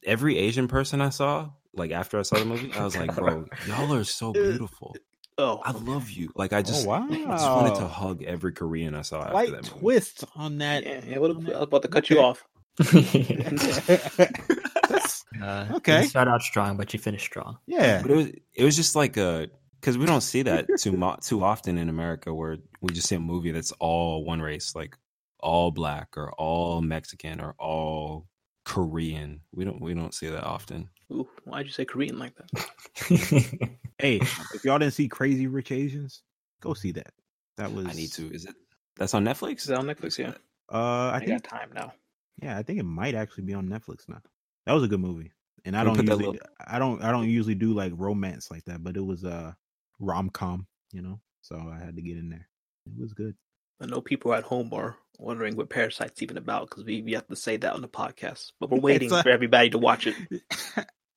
every Asian person I saw, like after I saw the movie, I was like, "Bro, y'all are so beautiful. Oh, I love you." Like, I just, oh, wow. I just wanted to hug every Korean I saw. Slight after that movie. Twist on that. Yeah, yeah, what, on I was about to cut okay. you off. Uh, okay. You start out strong, but you finish strong. Yeah, but it was it was just like a because we don't see that too mo- too often in America, where we just see a movie that's all one race, like all black or all Mexican or all Korean. We don't we don't see that often. Ooh, why'd you say Korean like that? Hey, if y'all didn't see Crazy Rich Asians, go see that. That was I need to. Is it? That's on Netflix. Is that on Netflix? Yeah. Uh, I, I think got time now. Yeah, I think it might actually be on Netflix now. That was a good movie, and I don't usually, little... I don't, I don't usually do like romance like that, but it was a rom com, you know. So I had to get in there. It was good. I know people at home are wondering what Parasite's even about because we've yet to say that on the podcast, but we're waiting like, for everybody to watch it.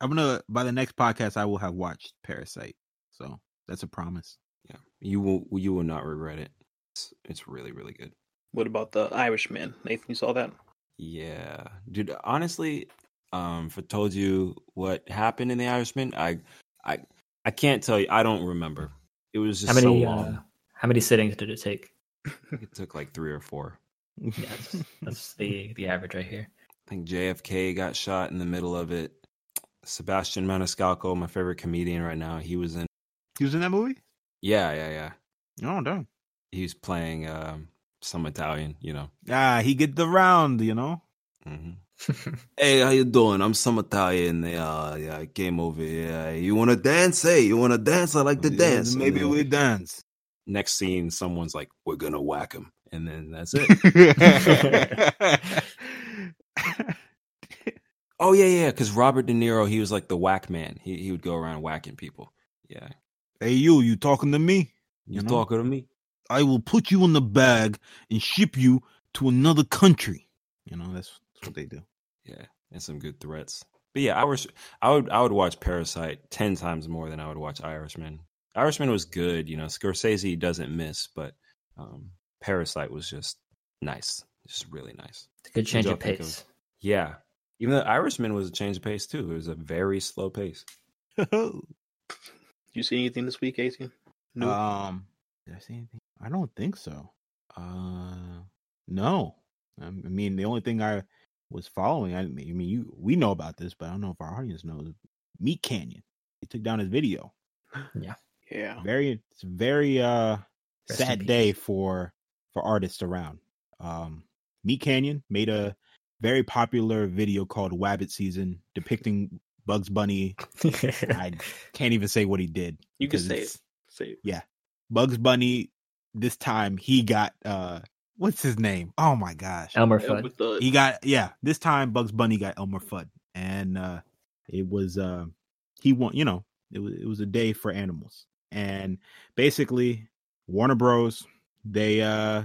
I'm gonna by the next podcast I will have watched Parasite, so that's a promise. Yeah, you will. You will not regret it. It's, it's really, really good. What about The Irishman, Nathan? You saw that? Yeah, dude. Honestly, um, if I told you what happened in The Irishman, I, I, I can't tell you. I don't remember. It was just how many, so long. Uh, how many sittings did it take? It took like three or four. Yeah, that's, that's the the average right here. I think J F K got shot in the middle of it. Sebastian Maniscalco, my favorite comedian right now, he was in. He was in that movie? Yeah, yeah, yeah. Oh, damn. He was playing um, some Italian, you know. Ah, he get the round, you know. Mm-hmm. Hey, how you doing? I'm some Italian. Uh, yeah, I came over here. You want to dance? Hey, you want to dance? I like to yeah, dance. Maybe then, we dance. Next scene, someone's like, we're going to whack him. And then that's it. Oh, yeah, yeah. Because Robert De Niro, he was like the whack man. He he would go around whacking people. Yeah. Hey, you, you talking to me? You, you know? Talking to me? I will put you in the bag and ship you to another country. You know, that's, that's what they do. Yeah. And some good threats. But yeah, I, was, I would I would watch Parasite ten times more than I would watch Irishman. Irishman was good. You know, Scorsese doesn't miss, but um, Parasite was just nice. Just really nice. It's a good change of pace. Of, yeah. Even though Irishman was a change of pace, too. It was a very slow pace. You see anything this week, Casey? No. Nope. Um, did I see anything? I don't think so. Uh, no. I mean, the only thing I was following, I mean, you we know about this, but I don't know if our audience knows. Meat Canyon. He took down his video. Yeah. Yeah. Very, it's a very uh, sad day for for artists around. Um, Meat Canyon made a very popular video called Wabbit Season depicting Bugs Bunny. I can't even say what he did. You can say it. Say it. Yeah. Bugs Bunny, this time he got, uh, what's his name? Oh my gosh. Elmer Fudd. Elmer he got, yeah, this time Bugs Bunny got Elmer Fudd. And uh, it was, uh, he won, you know, it was, it was a day for animals. And basically Warner Bros, they, uh,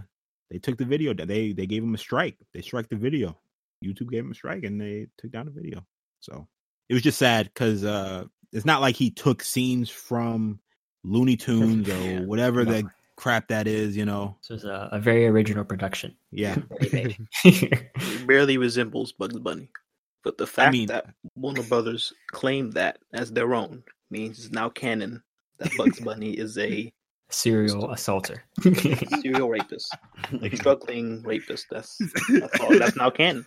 they took the video. They, they gave him a strike. They strike the video. YouTube gave him a strike and they took down the video. So it was just sad because uh, it's not like he took scenes from Looney Tunes or yeah, whatever no. that crap that is, you know. This was a, a very original production. Yeah. It barely resembles Bugs Bunny. But the fact I mean, that Warner Brothers claimed that as their own means it's now canon that Bugs Bunny is a serial assaulter. Serial rapist. Like struggling rapist. That's, that's, all, that's now canon.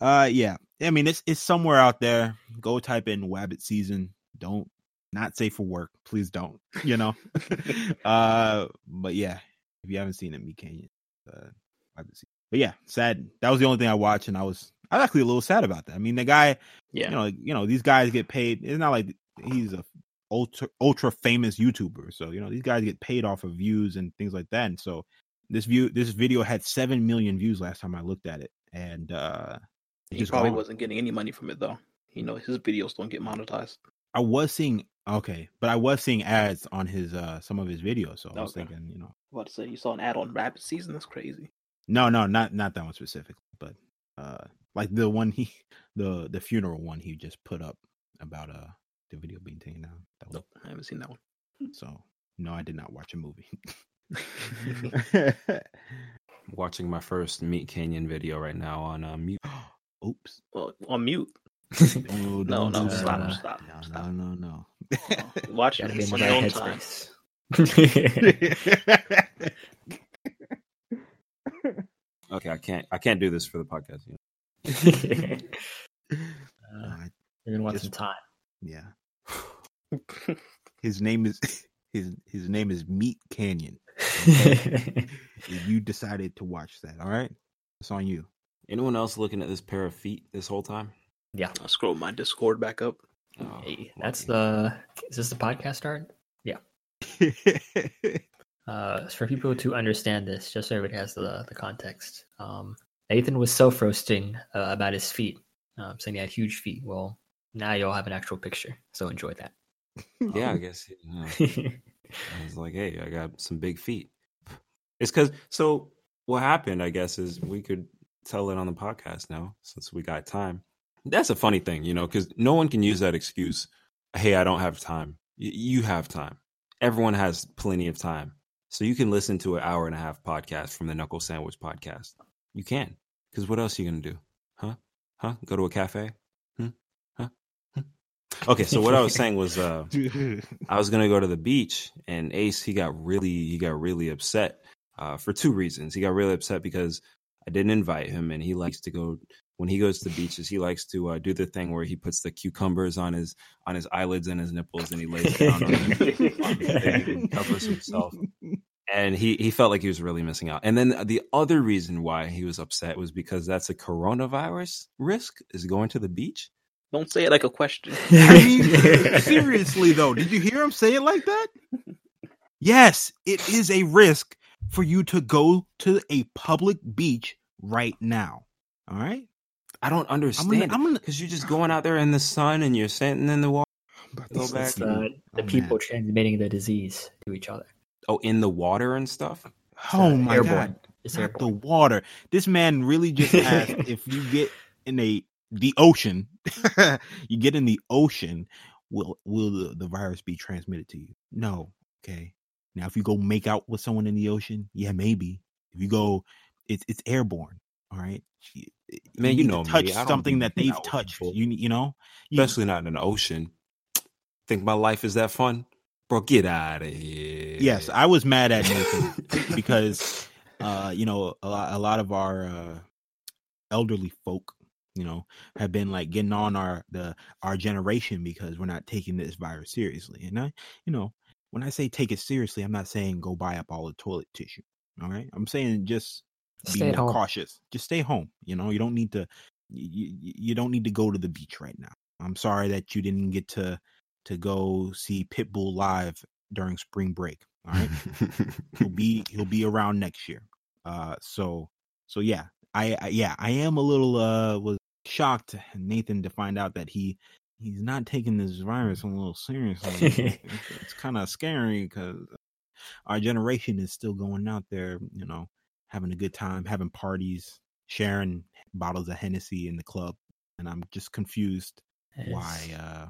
Uh yeah, I mean it's it's somewhere out there. Go type in Wabbit Season. Don't not safe for work. Please don't. You know. uh, but yeah, if you haven't seen it, Meat Canyon. Uh, Wabbit Season. But yeah, sad. That was the only thing I watched, and I was I was actually a little sad about that. I mean, the guy. Yeah. You know, you know these guys get paid. It's not like he's a ultra ultra famous YouTuber. So you know these guys get paid off of views and things like that. And so this view this video had seven million views last time I looked at it, and uh, it he just probably gone. wasn't getting any money from it though. You know, his videos don't get monetized. I was seeing okay, but I was seeing ads on his uh, some of his videos, so okay. I was thinking, you know, I was about to say you saw an ad on Rabbit Season. That's crazy. No, no, not not that one specifically, but uh, like the one he the the funeral one he just put up about uh the video being taken down. That was, nope, I haven't seen that one. So no, I did not watch a movie. Watching my first Meat Canyon video right now on uh, mute. Oops. Well, on mute. no, no, no, no, stop, no, stop, no, stop. No, no, no. Oh, watch it in my own time. Okay, I can't. I can't do this for the podcast. You know? uh, you're gonna want just, some time. Yeah. His name is his. His name is Meat Canyon. Okay. You decided to watch that, all right? It's on you. Anyone else looking at this pair of feet this whole time? Yeah, I'll scroll my Discord back up. Oh, hey, that's the. Is this the podcast start? Yeah. uh, for people to understand this, just so everybody has the the context. Um, Nathan was self roasting uh, about his feet, um, saying he had huge feet. Well, now you all have an actual picture, so enjoy that. Yeah, I guess. You know, I was like, hey, I got some big feet. It's because, so what happened, I guess, is we could tell it on the podcast now since we got time. That's a funny thing, you know, because no one can use that excuse. Hey, I don't have time. Y- you have time. Everyone has plenty of time. So you can listen to an hour and a half podcast from the Knuckle Sandwich podcast. You can, because what else are you going to do? Huh? Huh? Go to a cafe? Hmm? Huh? Huh? Okay, so what I was saying was uh, I was going to go to the beach, and Ace, he got really, he got really upset uh, for two reasons. He got really upset because I didn't invite him, and he likes to go... When he goes to beaches, he likes to uh, do the thing where he puts the cucumbers on his on his eyelids and his nipples, and he lays down on them and covers himself. And he, he felt like he was really missing out. And then the other reason why he was upset was because that's a coronavirus risk, is going to the beach. Don't say it like a question. I mean, seriously, though, did you hear him say it like that? Yes, it is a risk for you to go to a public beach right now. All right. I don't understand. I'm gonna, because you're just going out there in the sun and you're sitting in the water. Go back the, and, the oh, people man. transmitting the disease to each other. Oh, in the water and stuff. Oh uh, my airborne. God! It's not the water. This man really just asked if you get in a the ocean, you get in the ocean. Will will the, the virus be transmitted to you? No. Okay. Now, if you go make out with someone in the ocean, yeah, maybe. If you go, it's it's airborne. All right. You, Man, you, you know, to touch something that they've touched. You, you know, you, especially not in the ocean. Think my life is that fun, bro? Get out of here. Yes, I was mad at Nathan because, uh, you know, a lot, a lot of our uh, elderly folk, you know, have been like getting on our the our generation because we're not taking this virus seriously. And I, you know, when I say take it seriously, I'm not saying go buy up all the toilet tissue. All right, I'm saying just. Be stay more home. Cautious. Just stay home. You know, you don't need to. You, you don't need to go to the beach right now. I'm sorry that you didn't get to to go see Pitbull live during spring break. All right, he'll be he'll be around next year. Uh, so so yeah, I, I yeah I am a little uh was shocked, Nathan, to find out that he he's not taking this virus a little seriously. it's it's kind of scary because our generation is still going out there, you know. Having a good time, having parties, sharing bottles of Hennessy in the club, and I'm just confused yes. why, uh,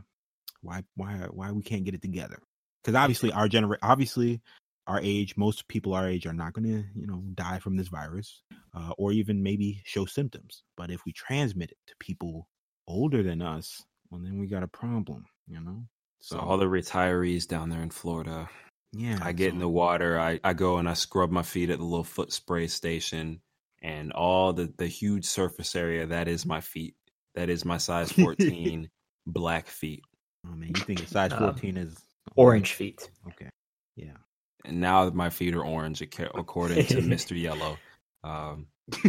why, why, why we can't get it together. Because obviously, our gener- obviously, our age, most people our age are not going to, you know, die from this virus, uh, or even maybe show symptoms. But if we transmit it to people older than us, well, then we got a problem, you know. So, so all the retirees down there in Florida. Yeah, I get so. in the water. I, I go and I scrub my feet at the little foot spray station, and all the, the huge surface area that is my feet. That is my size fourteen black feet. Oh man, you think a size fourteen um, is orange feet? Okay, yeah. And now my feet are orange, according to Mister Yellow, um,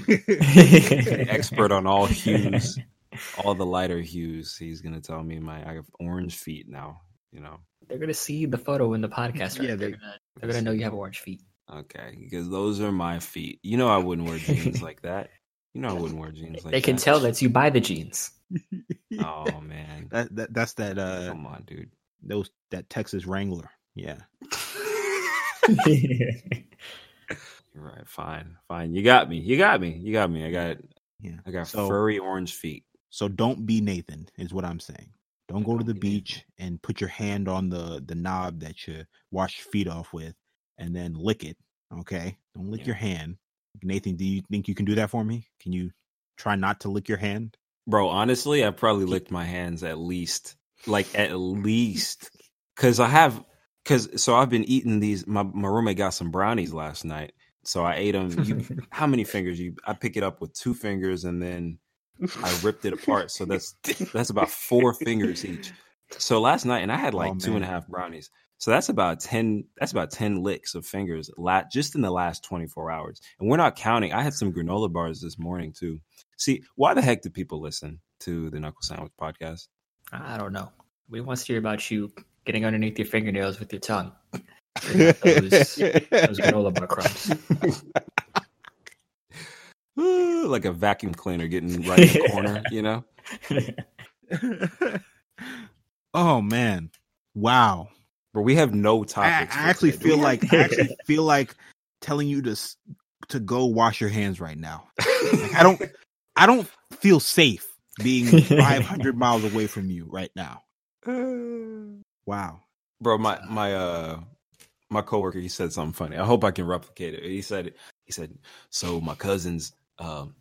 expert on all hues, all the lighter hues. He's gonna tell me my I have orange feet now. You know. They're going to see the photo in the podcast. Right? Yeah, they, they're going to know you have orange feet. Okay, because those are my feet. You know I wouldn't wear jeans like that. You know I wouldn't wear jeans like that. They can that. tell that's you buy the jeans. Oh, man. that, that That's that. Uh, Come on, dude. Those That Texas Wrangler. Yeah. You're right. Fine. Fine. You got me. You got me. You got me. I got yeah. I got so, furry orange feet. So don't be Nathan is what I'm saying. Don't go to the beach and put your hand on the, the knob that you wash your feet off with and then lick it, okay? Don't lick yeah. your hand. Nathan, do you think you can do that for me? Can you try not to lick your hand? Bro, honestly, I probably licked my hands at least. Like, at least. Because I have, because, so I've been eating these, my, my roommate got some brownies last night, so I ate them. You, how many fingers? You? I pick it up with two fingers and then... I ripped it apart, so that's that's about four fingers each. So last night, and I had like oh, two and a half brownies. So that's about ten. That's about ten licks of fingers, lat just in the last twenty-four hours. And we're not counting. I had some granola bars this morning too. See, why the heck do people listen to the Knuckle Sandwich podcast? I don't know. We want to hear about you getting underneath your fingernails with your tongue. those, those granola bar crumbs. Ooh, like a vacuum cleaner getting right in the corner, you know? Oh, man. Wow. But we have no topics. I, I actually feel like I actually feel like telling you to to go wash your hands right now. Like, I don't I don't feel safe being five hundred miles away from you right now. Wow. Bro, my my uh my coworker, he said something funny. I hope I can replicate it. He said he said so my cousin's um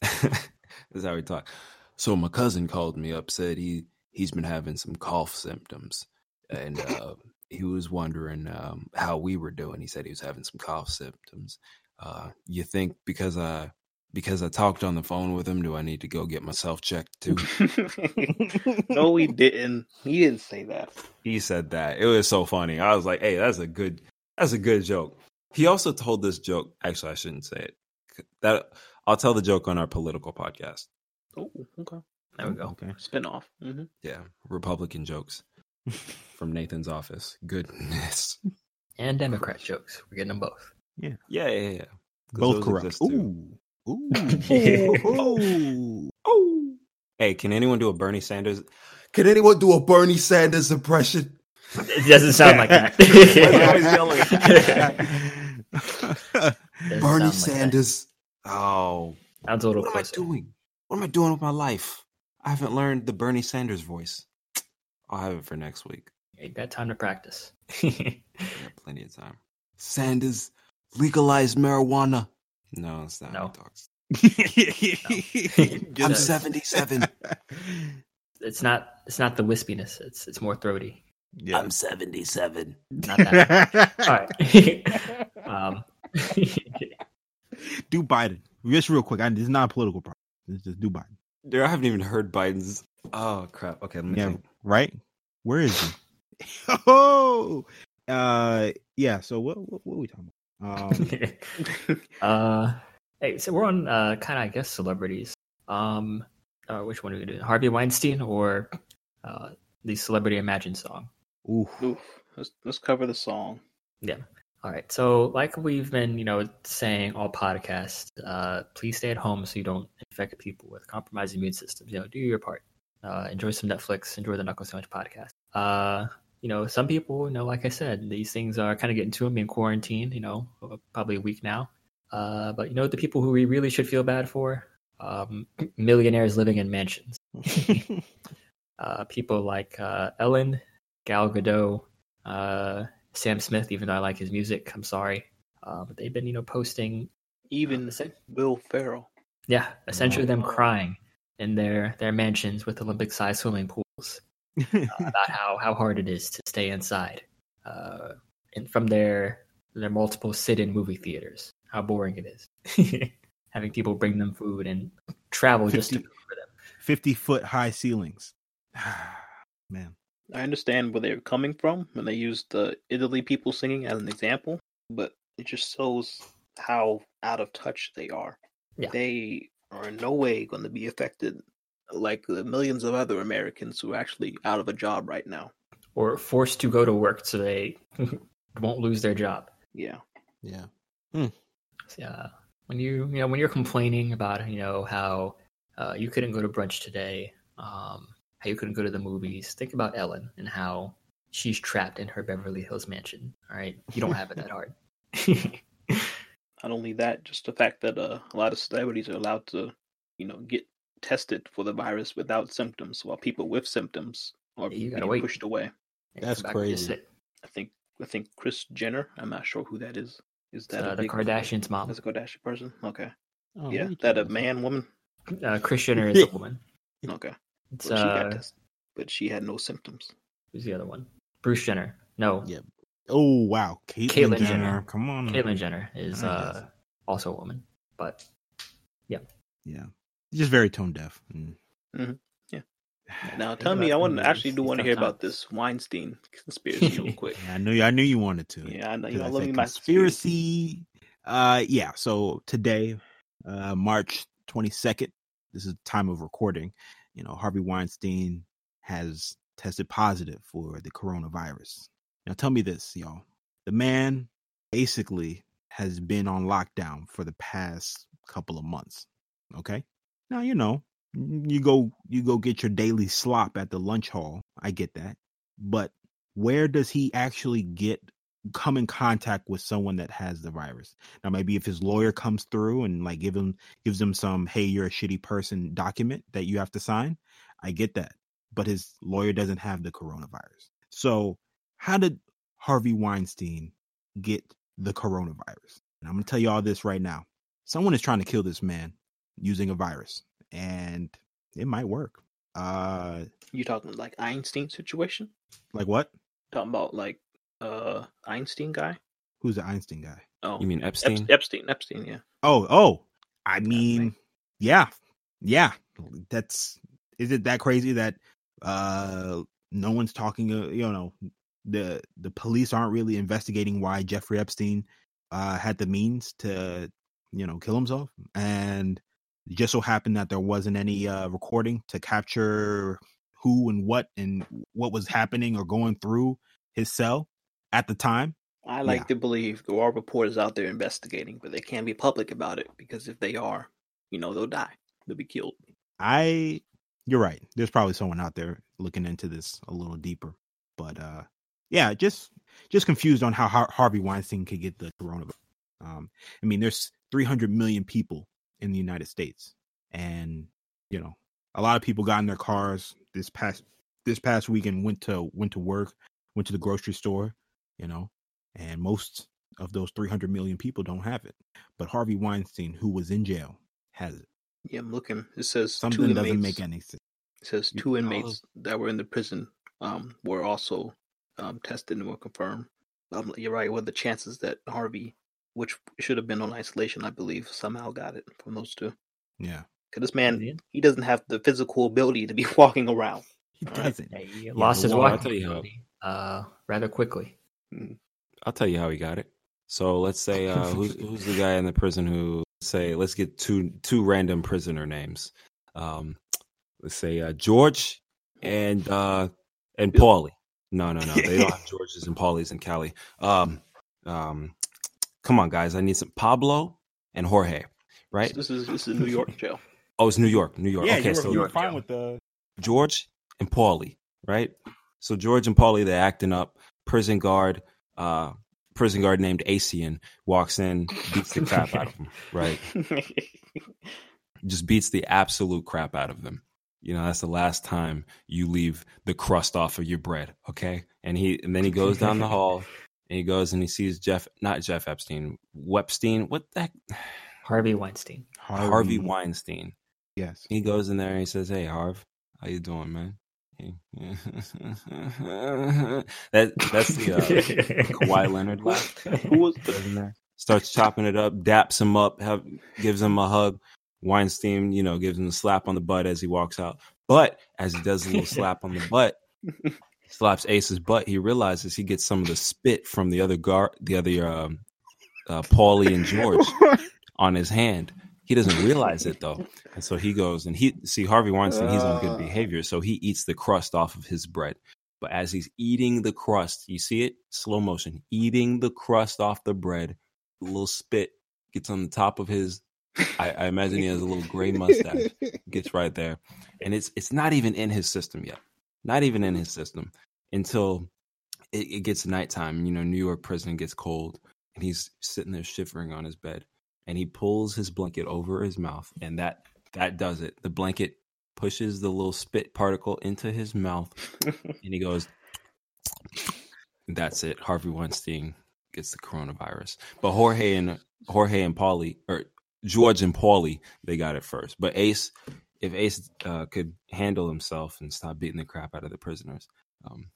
this is how we talk. So my cousin called me up, said he he's been having some cough symptoms, and uh, he was wondering um, how we were doing. He said he was having some cough symptoms. Uh, you think because I because I talked on the phone with him, do I need to go get myself checked too? No, he didn't. He didn't say that. He said that. It was so funny. I was like, hey, that's a good that's a good joke. He also told this joke. Actually, I shouldn't say it. That I'll tell the joke on our political podcast. Oh, okay. There we go. Okay. Spinoff. Mm-hmm. Yeah. Republican jokes from Nathan's office. Goodness. And Democrat jokes. We're getting them both. Yeah. Yeah, yeah, yeah. Both correct. Ooh. Ooh. Ooh. Ooh. Hey, can anyone do a Bernie Sanders? Can anyone do a Bernie Sanders impression? It doesn't sound like that. Bernie sound like Sanders. That. Oh. Sounds a little what closer. Am I doing? What am I doing with my life? I haven't learned the Bernie Sanders voice. I'll have it for next week. You got time to practice. I got plenty of time. Sanders, legalize marijuana. No, it's not. No. no. I'm seventy-seven. It's not. It's not the wispiness. It's it's more throaty. Yeah. I'm seventy-seven. Not that. All right. um. Do Biden just real quick. I, this is not a political problem. It's just do Biden. Dude, I haven't even heard Biden's. Oh crap! Okay, let me yeah, think. Right. Where is he? oh, uh, yeah. So what, what? What are we talking about? Um, uh, hey, so we're on uh, kind of, I guess, celebrities. Um, uh, which one are we doing? Harvey Weinstein or uh, the Celebrity Imagine song? Oof. Oof. Let's let's cover the song. Yeah. All right. So like we've been, you know, saying all podcasts, uh, please stay at home so you don't infect people with compromised immune systems. You know, do your part. Uh, enjoy some Netflix. Enjoy the Knuckle Sandwich podcast. Uh, you know, some people, you know, like I said, these things are kind of getting to them in quarantine, you know, probably a week now. Uh, but, you know, the people who we really should feel bad for, um, millionaires living in mansions. uh, people like uh, Ellen, Gal Gadot, uh Sam Smith, even though I like his music, I'm sorry. Uh, but they've been, you know, posting even uh, sen- Will Ferrell. Yeah, essentially oh. them crying in their, their mansions with Olympic-sized swimming pools uh, about how, how hard it is to stay inside. Uh, and from their their multiple sit-in movie theaters, how boring it is. Having people bring them food and travel fifty, just to cook for them. fifty-foot high ceilings. Man. I understand where they're coming from when they use the Italy people singing as an example, but it just shows how out of touch they are. Yeah. They are in no way going to be affected like the millions of other Americans who are actually out of a job right now. Or forced to go to work so they won't lose their job. Yeah. Yeah. Hmm. So, uh, when you, you know, when you're complaining about, you know, how uh, you couldn't go to brunch today, um, how you couldn't go to the movies. Think about Ellen and how she's trapped in her Beverly Hills mansion. All right, you don't have it that hard. Not only that, just the fact that uh, a lot of celebrities are allowed to, you know, get tested for the virus without symptoms, while people with symptoms are yeah, being wait. pushed away. That's crazy. I think I think Kris Jenner. I'm not sure who that is. Is that uh, the Kardashians' person? Mom? That's a Kardashian person. Okay. Oh, yeah, that a man, woman? Uh, Kris Jenner is a woman. Okay. Well, she uh, tested, but she had no symptoms. Who's the other one? Bruce Jenner. No. Yeah. Oh, wow. Caitlyn Jenner. Jenner. Come on. Caitlyn Jenner is uh, also a woman. But, yeah. Yeah. Just very tone deaf. Mm. Mm-hmm. Yeah. Now, tell me, I want to actually do want to hear time. about this Weinstein conspiracy real quick. yeah, I knew, I knew you wanted to. Yeah, I know. You I love me my conspiracy. Uh, yeah, so today, uh, March twenty-second, this is the time of recording. You know, Harvey Weinstein has tested positive for the coronavirus. Now, tell me this, y'all. The man basically has been on lockdown for the past couple of months. Okay. Now, you know, you go you go get your daily slop at the lunch hall. I get that. But where does he actually get come in contact with someone that has the virus? Now, maybe if his lawyer comes through and like give him gives him some, hey, you're a shitty person document that you have to sign. I get that. But his lawyer doesn't have the coronavirus. So how did Harvey Weinstein get the coronavirus? And I'm going to tell you all this right now. Someone is trying to kill this man using a virus, and it might work. Uh, you talking like Einstein situation? Like what? Talking about like uh Einstein guy? Who's the Einstein guy? Oh, you mean Epstein? Ep- Epstein, Epstein, yeah. Oh, oh, I mean, yeah, yeah. That's is it that crazy that uh no one's talking? Uh, you know, the the police aren't really investigating why Jeffrey Epstein uh had the means to, you know, kill himself, and it just so happened that there wasn't any uh, recording to capture who and what and what was happening or going through his cell at the time. I like yeah. to believe there are reporters out there investigating, but they can't be public about it because if they are, you know, they'll die. They'll be killed. I, you're right. There's probably someone out there looking into this a little deeper, but uh, yeah, just just confused on how Har- Harvey Weinstein could get the coronavirus. Um, I mean, there's three hundred million people in the United States. And, you know, a lot of people got in their cars this past this past weekend, went to went to work, went to the grocery store, you know, and most of those three hundred million people don't have it. But Harvey Weinstein, who was in jail, has it. Yeah, I'm looking. It says something two doesn't make any sense. It says two inmates that were in the prison um, were also um, tested and were confirmed. Um, you're right. What are the chances that Harvey, which should have been on isolation, I believe, somehow got it from those two. Yeah. Because this man, he doesn't have the physical ability to be walking around. He doesn't. Right? He lost yeah, his walking I'll tell you ability how. Uh, rather quickly. I'll tell you how he got it. So let's say, uh, who's, who's the guy in the prison who, say, let's get two two random prisoner names. Um, let's say uh, George and uh, and Paulie. No, no, no. They don't have Georges and Paulies and Callie. Um, um, Come on, guys! I need some Pablo and Jorge, right? This is this is New York jail. Oh, it's New York, New York. Yeah, okay, you were, so you were fine with the George and Paulie, right? So George and Paulie, they're acting up. Prison guard, uh, prison guard named Asian walks in, beats the crap out of them, right? Just beats the absolute crap out of them. You know, that's the last time you leave the crust off of your bread, okay? And he, and then he goes down the hall. And he goes and he sees Jeff, not Jeff Epstein, Wepstein, what the heck? Harvey Weinstein. Harvey, Harvey Weinstein. Yes. He goes in there and he says, "Hey, Harv, how you doing, man?" Hey. that That's the uh, Kawhi Leonard laugh. Who was that? Starts chopping it up, daps him up, have, gives him a hug. Weinstein, you know, gives him a slap on the butt as he walks out. But as he does a little slap on the butt, slaps Ace's butt, he realizes he gets some of the spit from the other guard, the other um, uh, Paulie and George on his hand. He doesn't realize it though, and so he goes and he see Harvey Weinstein. He's on good behavior, so he eats the crust off of his bread. But as he's eating the crust, you see it slow motion, eating the crust off the bread. A little spit gets on the top of his. I, I imagine he has a little gray mustache. Gets right there, and it's it's not even in his system yet. Not even in his system until it, it gets nighttime. You know, New York prison gets cold and he's sitting there shivering on his bed and he pulls his blanket over his mouth and that that does it. The blanket pushes the little spit particle into his mouth and he goes, that's it. Harvey Weinstein gets the coronavirus. But Jorge and Jorge and Paulie or George and Paulie, they got it first. But Ace... If Ace uh, could handle himself and stop beating the crap out of the prisoners, um,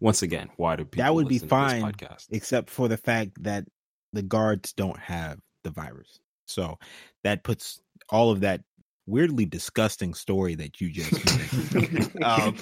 once again, why do people? That would be fine, except for the fact that the guards don't have the virus, so that puts all of that weirdly disgusting story that you just made, um,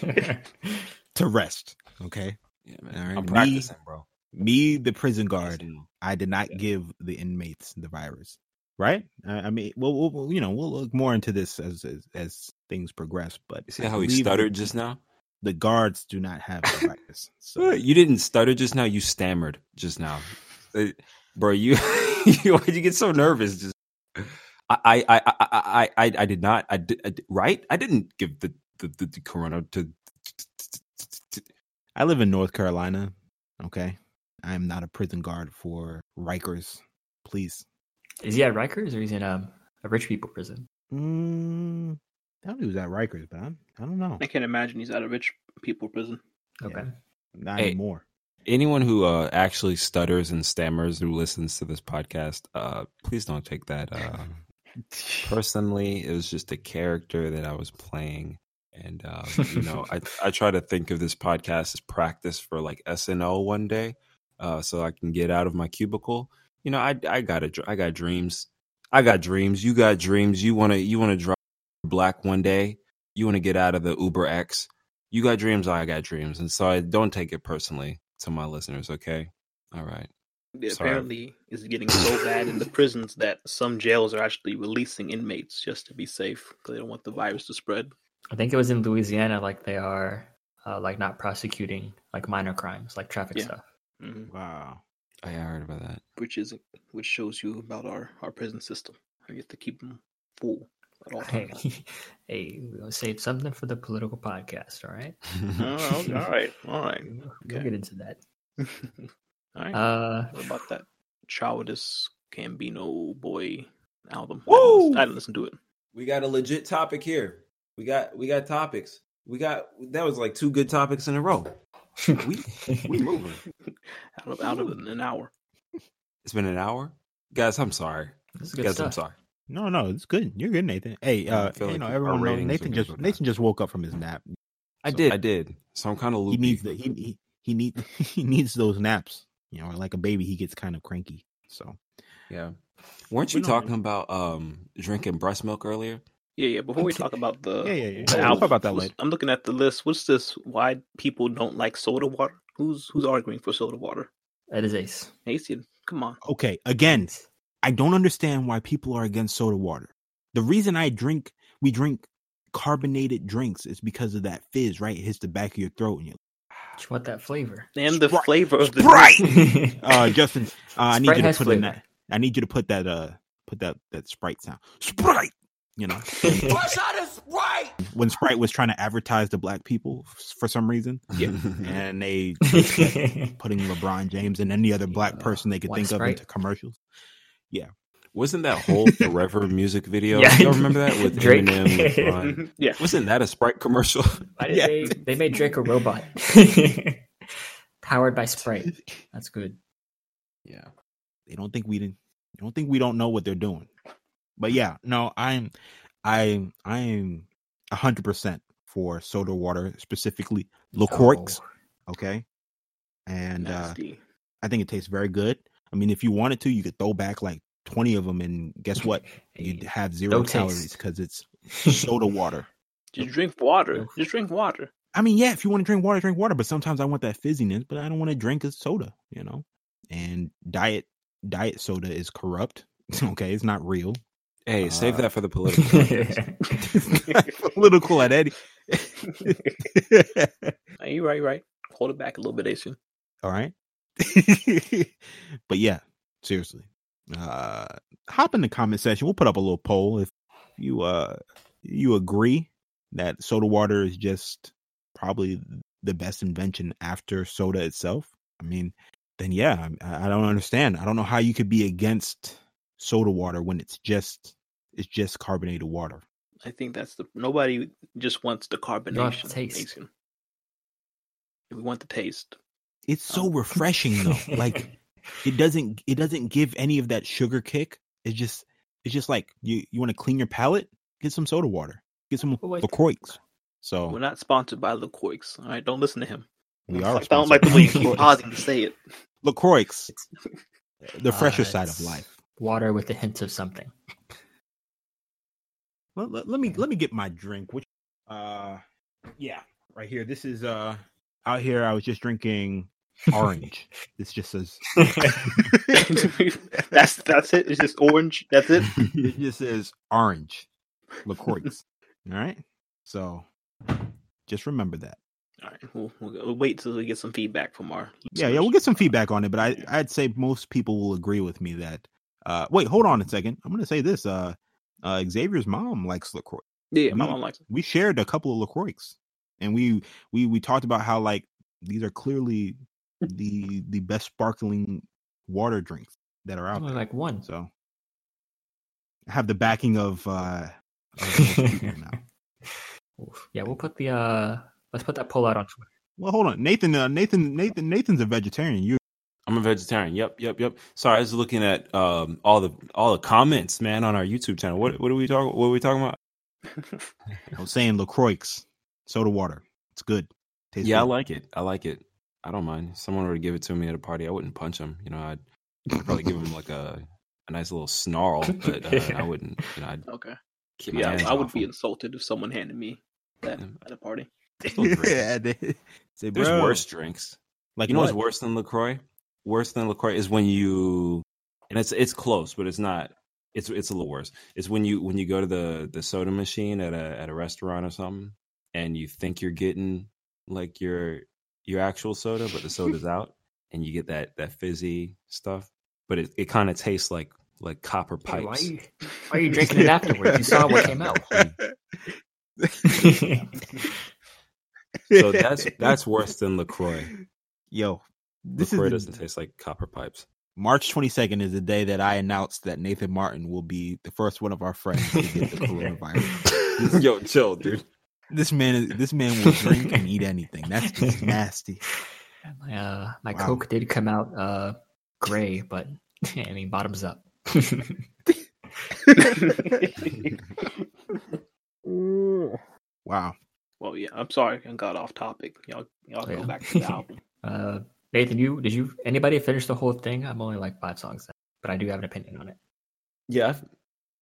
to rest. Okay, yeah, man. All right. I'm practicing, me, bro. Me, the prison guard, I did not yeah. give the inmates the virus. Right, I mean, well, we'll, you know, we'll look more into this as as, as things progress. But see how he stuttered just now. The guards do not have the virus. So. You didn't stutter just now. You stammered just now, uh, bro. You you you get so nervous. Just I I I I I, I did not. I did, I did right. I didn't give the the, the, the corona to. I live in North Carolina, okay? I'm not a prison guard for Rikers, please. Is he at Rikers or he's in um, a rich people prison? Mm, I don't know who's at Rikers, but I'm, I don't know. I can't imagine he's at a rich people prison. Okay. Yeah, not hey, anymore. Anyone who uh, actually stutters and stammers who listens to this podcast, uh, please don't take that. Uh, personally, it was just a character that I was playing. And, uh, you know, I, I try to think of this podcast as practice for like S N L one day uh, so I can get out of my cubicle. You know, I I got a, I got dreams. I got dreams. You got dreams. You want to you want to drive black one day. You want to get out of the Uber X. You got dreams. I got dreams. And so I don't take it personally to my listeners. OK. All right. It apparently is getting so bad in the prisons that some jails are actually releasing inmates just to be safe because they don't want the virus to spread. I think it was in Louisiana, like they are uh, like not prosecuting like minor crimes, like traffic yeah. stuff. Mm-hmm. Wow. I heard about that. Which is which shows you about our, our prison system. I get to keep them full at all times. Hey, hey, we're going to save something for the political podcast, all right? all, all right. All right. We'll okay. get into that. all right. Uh, what about that Childish Gambino boy album? Woo! I didn't, I didn't listen to it. We got a legit topic here. We got we got topics. We got that was like two good topics in a row. We we moving out of out of an hour. It's been an hour, guys. I'm sorry, this is good guys. Stuff. I'm sorry. No, no, it's good. You're good, Nathan. Hey, uh, you like know everyone. Knows Nathan just Nathan just woke up from his nap. I so, did, I did. So I'm kind of loopy. He needs the, he he, he needs he needs those naps. You know, like a baby, he gets kind of cranky. So yeah, weren't you we talking know. about um drinking breast milk earlier? Yeah, yeah. Before we talk about the, yeah, yeah, yeah. The album, talk about that later. I'm looking at the list. What's this? Why people don't like soda water? Who's who's arguing for soda water? That is Ace. Ace, come on. Okay, again, I don't understand why people are against soda water. The reason I drink, we drink carbonated drinks, is because of that fizz, right? It hits the back of your throat, and you. You want that flavor? And the Sprite. Flavor of the Sprite. uh, Justin, uh, I need Sprite you to put in that. I need you to put that. Uh, put that that Sprite sound. Sprite. You know, Sprite! When Sprite was trying to advertise to black people for some reason, yeah, and they putting LeBron James and any other black person they could One think Sprite. Of into commercials. Yeah, wasn't that whole Forever music video? Yeah. Y'all remember that with Drake? Eminem, yeah, wasn't that a Sprite commercial? Why did yeah. they, they made Drake a robot powered by Sprite. That's good. Yeah, they don't think we didn't. They don't think we don't know what they're doing. But yeah, no, I'm, I'm, I'm a hundred percent for soda water, specifically LaCroix. Oh. Okay. And uh, I think it tastes very good. I mean, if you wanted to, you could throw back like twenty of them and guess what? You'd have zero no calories because it's soda water. Just drink water. Just drink water. I mean, yeah, if you want to drink water, drink water. But sometimes I want that fizziness, but I don't want to drink a soda, you know, and diet, diet soda is corrupt. Okay. It's not real. Hey, save uh, that for the political. Yeah. Political at Eddie. You're right, you're right. Hold it back a little bit, Asian. All right. But yeah, seriously. Uh, hop in the comment section. We'll put up a little poll. If you uh, you agree that soda water is just probably the best invention after soda itself, I mean, then yeah, I, I don't understand. I don't know how you could be against soda water when it's just it's just carbonated water. I think that's the nobody just wants the carbonation taste. We want the taste. It's so um. refreshing though. Like it doesn't it doesn't give any of that sugar kick. It's just it's just like you, you want to clean your palate, get some soda water. Get some oh, LaCroix. So we're not sponsored by LaCroix. All right, don't listen to him. We are I don't like the way you keep pausing to say it. LaCroix. The fresher uh, side of life. Water with a hint of something. Let, let, let me let me get my drink. Which, uh, yeah, right here. This is uh out here. I was just drinking orange. This just says that's that's it. It's just orange. That's it. It just says orange, LaCroix. All right. So just remember that. All right. We'll, we'll wait till we get some feedback from our. Yeah, yeah. We'll get some feedback on it, but I I'd say most people will agree with me that. Uh, wait, hold on a second. I'm going to say this. Uh, uh, Xavier's mom likes LaCroix. Yeah, my mom likes it. We shared a couple of LaCroix. And we, we we talked about how, like, These are clearly the the best sparkling water drinks that are out only there. Like one. So I have the backing of uh of now. Yeah, we'll put the uh let's put that poll out on Twitter. Well, hold on. Nathan uh, Nathan Nathan Nathan's a vegetarian. You I'm a vegetarian. Yep, yep, yep. Sorry, I was looking at um all the all the comments, man, on our YouTube channel. What what are we talking what are we talking about? I was saying LaCroix soda water. It's good. Tastes yeah, good. I like it. I like it. I don't mind. If someone were to give it to me at a party, I wouldn't punch him. You know, I'd, I'd probably give him like a, a nice little snarl, but uh, yeah. I wouldn't. You know, I'd okay. Keep my yeah, hands I would off be him. Insulted if someone handed me that at a party. Yeah, they, say, there's bro. Worse drinks. Like you know what? What's worse than LaCroix? Worse than LaCroix is when you, and it's it's close, but it's not. It's it's a little worse. It's when you when you go to the, the soda machine at a at a restaurant or something, and you think you're getting like your your actual soda, but the soda's out, and you get that, that fizzy stuff. But it, it kind of tastes like like copper pipes. Hey, why, are you, why are you drinking it afterwards? You saw what came out. So that's that's worse than LaCroix. Yo, this LaCroix is doesn't the... taste like copper pipes. March twenty-second is the day that I announced that Nathan Martin will be the first one of our friends to get the coronavirus. This, yo, chill, dude. This man is this man will drink and eat anything. That's just nasty. My uh, my wow. Coke did come out uh, gray, but I mean, bottoms up. Wow. Well, yeah. I'm sorry, I got off topic. Y'all, y'all yeah. go back to the album. Uh, Nathan, you did you anybody finish the whole thing? I'm only like five songs in, but I do have an opinion on it. Yeah, I've,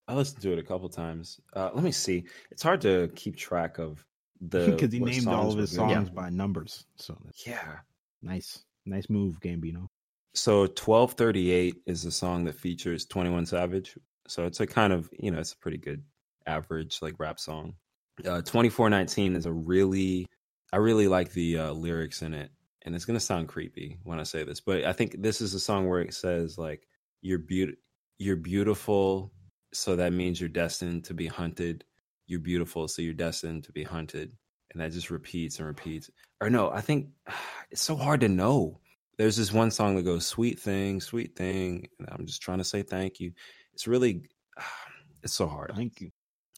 I listened to it a couple times. Uh, let me see. It's hard to keep track of the because he named all of his songs yeah. by numbers. So yeah, nice, nice move, Gambino. So twelve thirty-eight is a song that features twenty-one Savage. So it's a kind of you know it's a pretty good average like rap song. Uh, twenty-four nineteen is a really I really like the uh, lyrics in it. And it's going to sound creepy when I say this, but I think this is a song where it says, like, you're, be- you're beautiful, so that means you're destined to be hunted. You're beautiful, so you're destined to be hunted. And that just repeats and repeats. Or no, I think it's so hard to know. There's this one song that goes, sweet thing, sweet thing. And I'm just trying to say thank you. It's really, it's so hard. Thank you.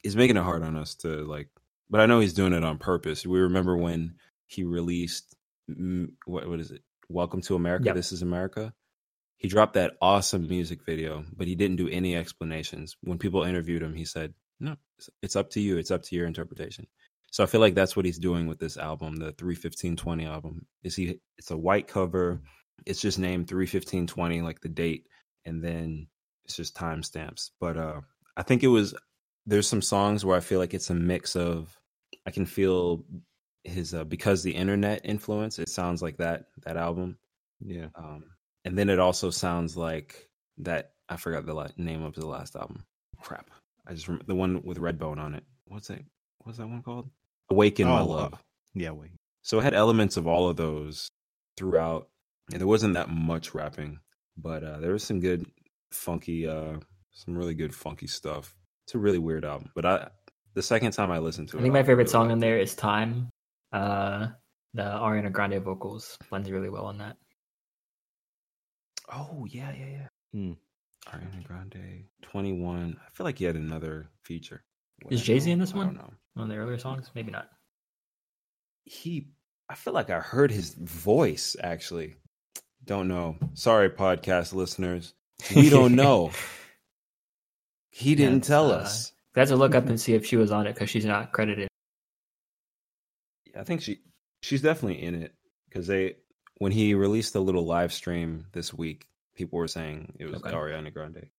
He's making it hard on us to, like, but I know he's doing it on purpose. We remember when he released What what is it? Welcome to America. Yep. This is America. He dropped that awesome music video, but he didn't do any explanations. When people interviewed him, he said, "No, it's up to you. It's up to your interpretation." So I feel like that's what he's doing with this album, the three fifteen twenty album. Is he? It's a white cover. It's just named three fifteen twenty, like the date, and then it's just timestamps. But uh, I think it was. There's some songs where I feel like it's a mix of. I can feel. His uh, because the internet influence, it sounds like that that album, yeah. Um, and then it also sounds like that. I forgot the la- name of the last album. Crap, I just remember the one with Redbone on it. What's that? What's that one called? Awaken oh, My Love. Uh, yeah, wait. So it had elements of all of those throughout, and there wasn't that much rapping, but uh, there was some good funky, uh, some really good funky stuff. It's a really weird album, but I the second time I listened to it, I think my favorite song in there is Time. Uh, the Ariana Grande vocals blends really well on that. Oh yeah, yeah, yeah. Hmm. Ariana Grande, twenty-one. I feel like he had another feature. What Is Jay-Z in this one? I don't know. One of the earlier songs, maybe not. He, I feel like I heard his voice actually. Don't know. Sorry, podcast listeners, we don't know. He didn't that's, tell uh, us. That's a look up and see if she was on it because she's not credited. I think she she's definitely in it because they when he released the little live stream this week, people were saying it was okay. Ariana Grande.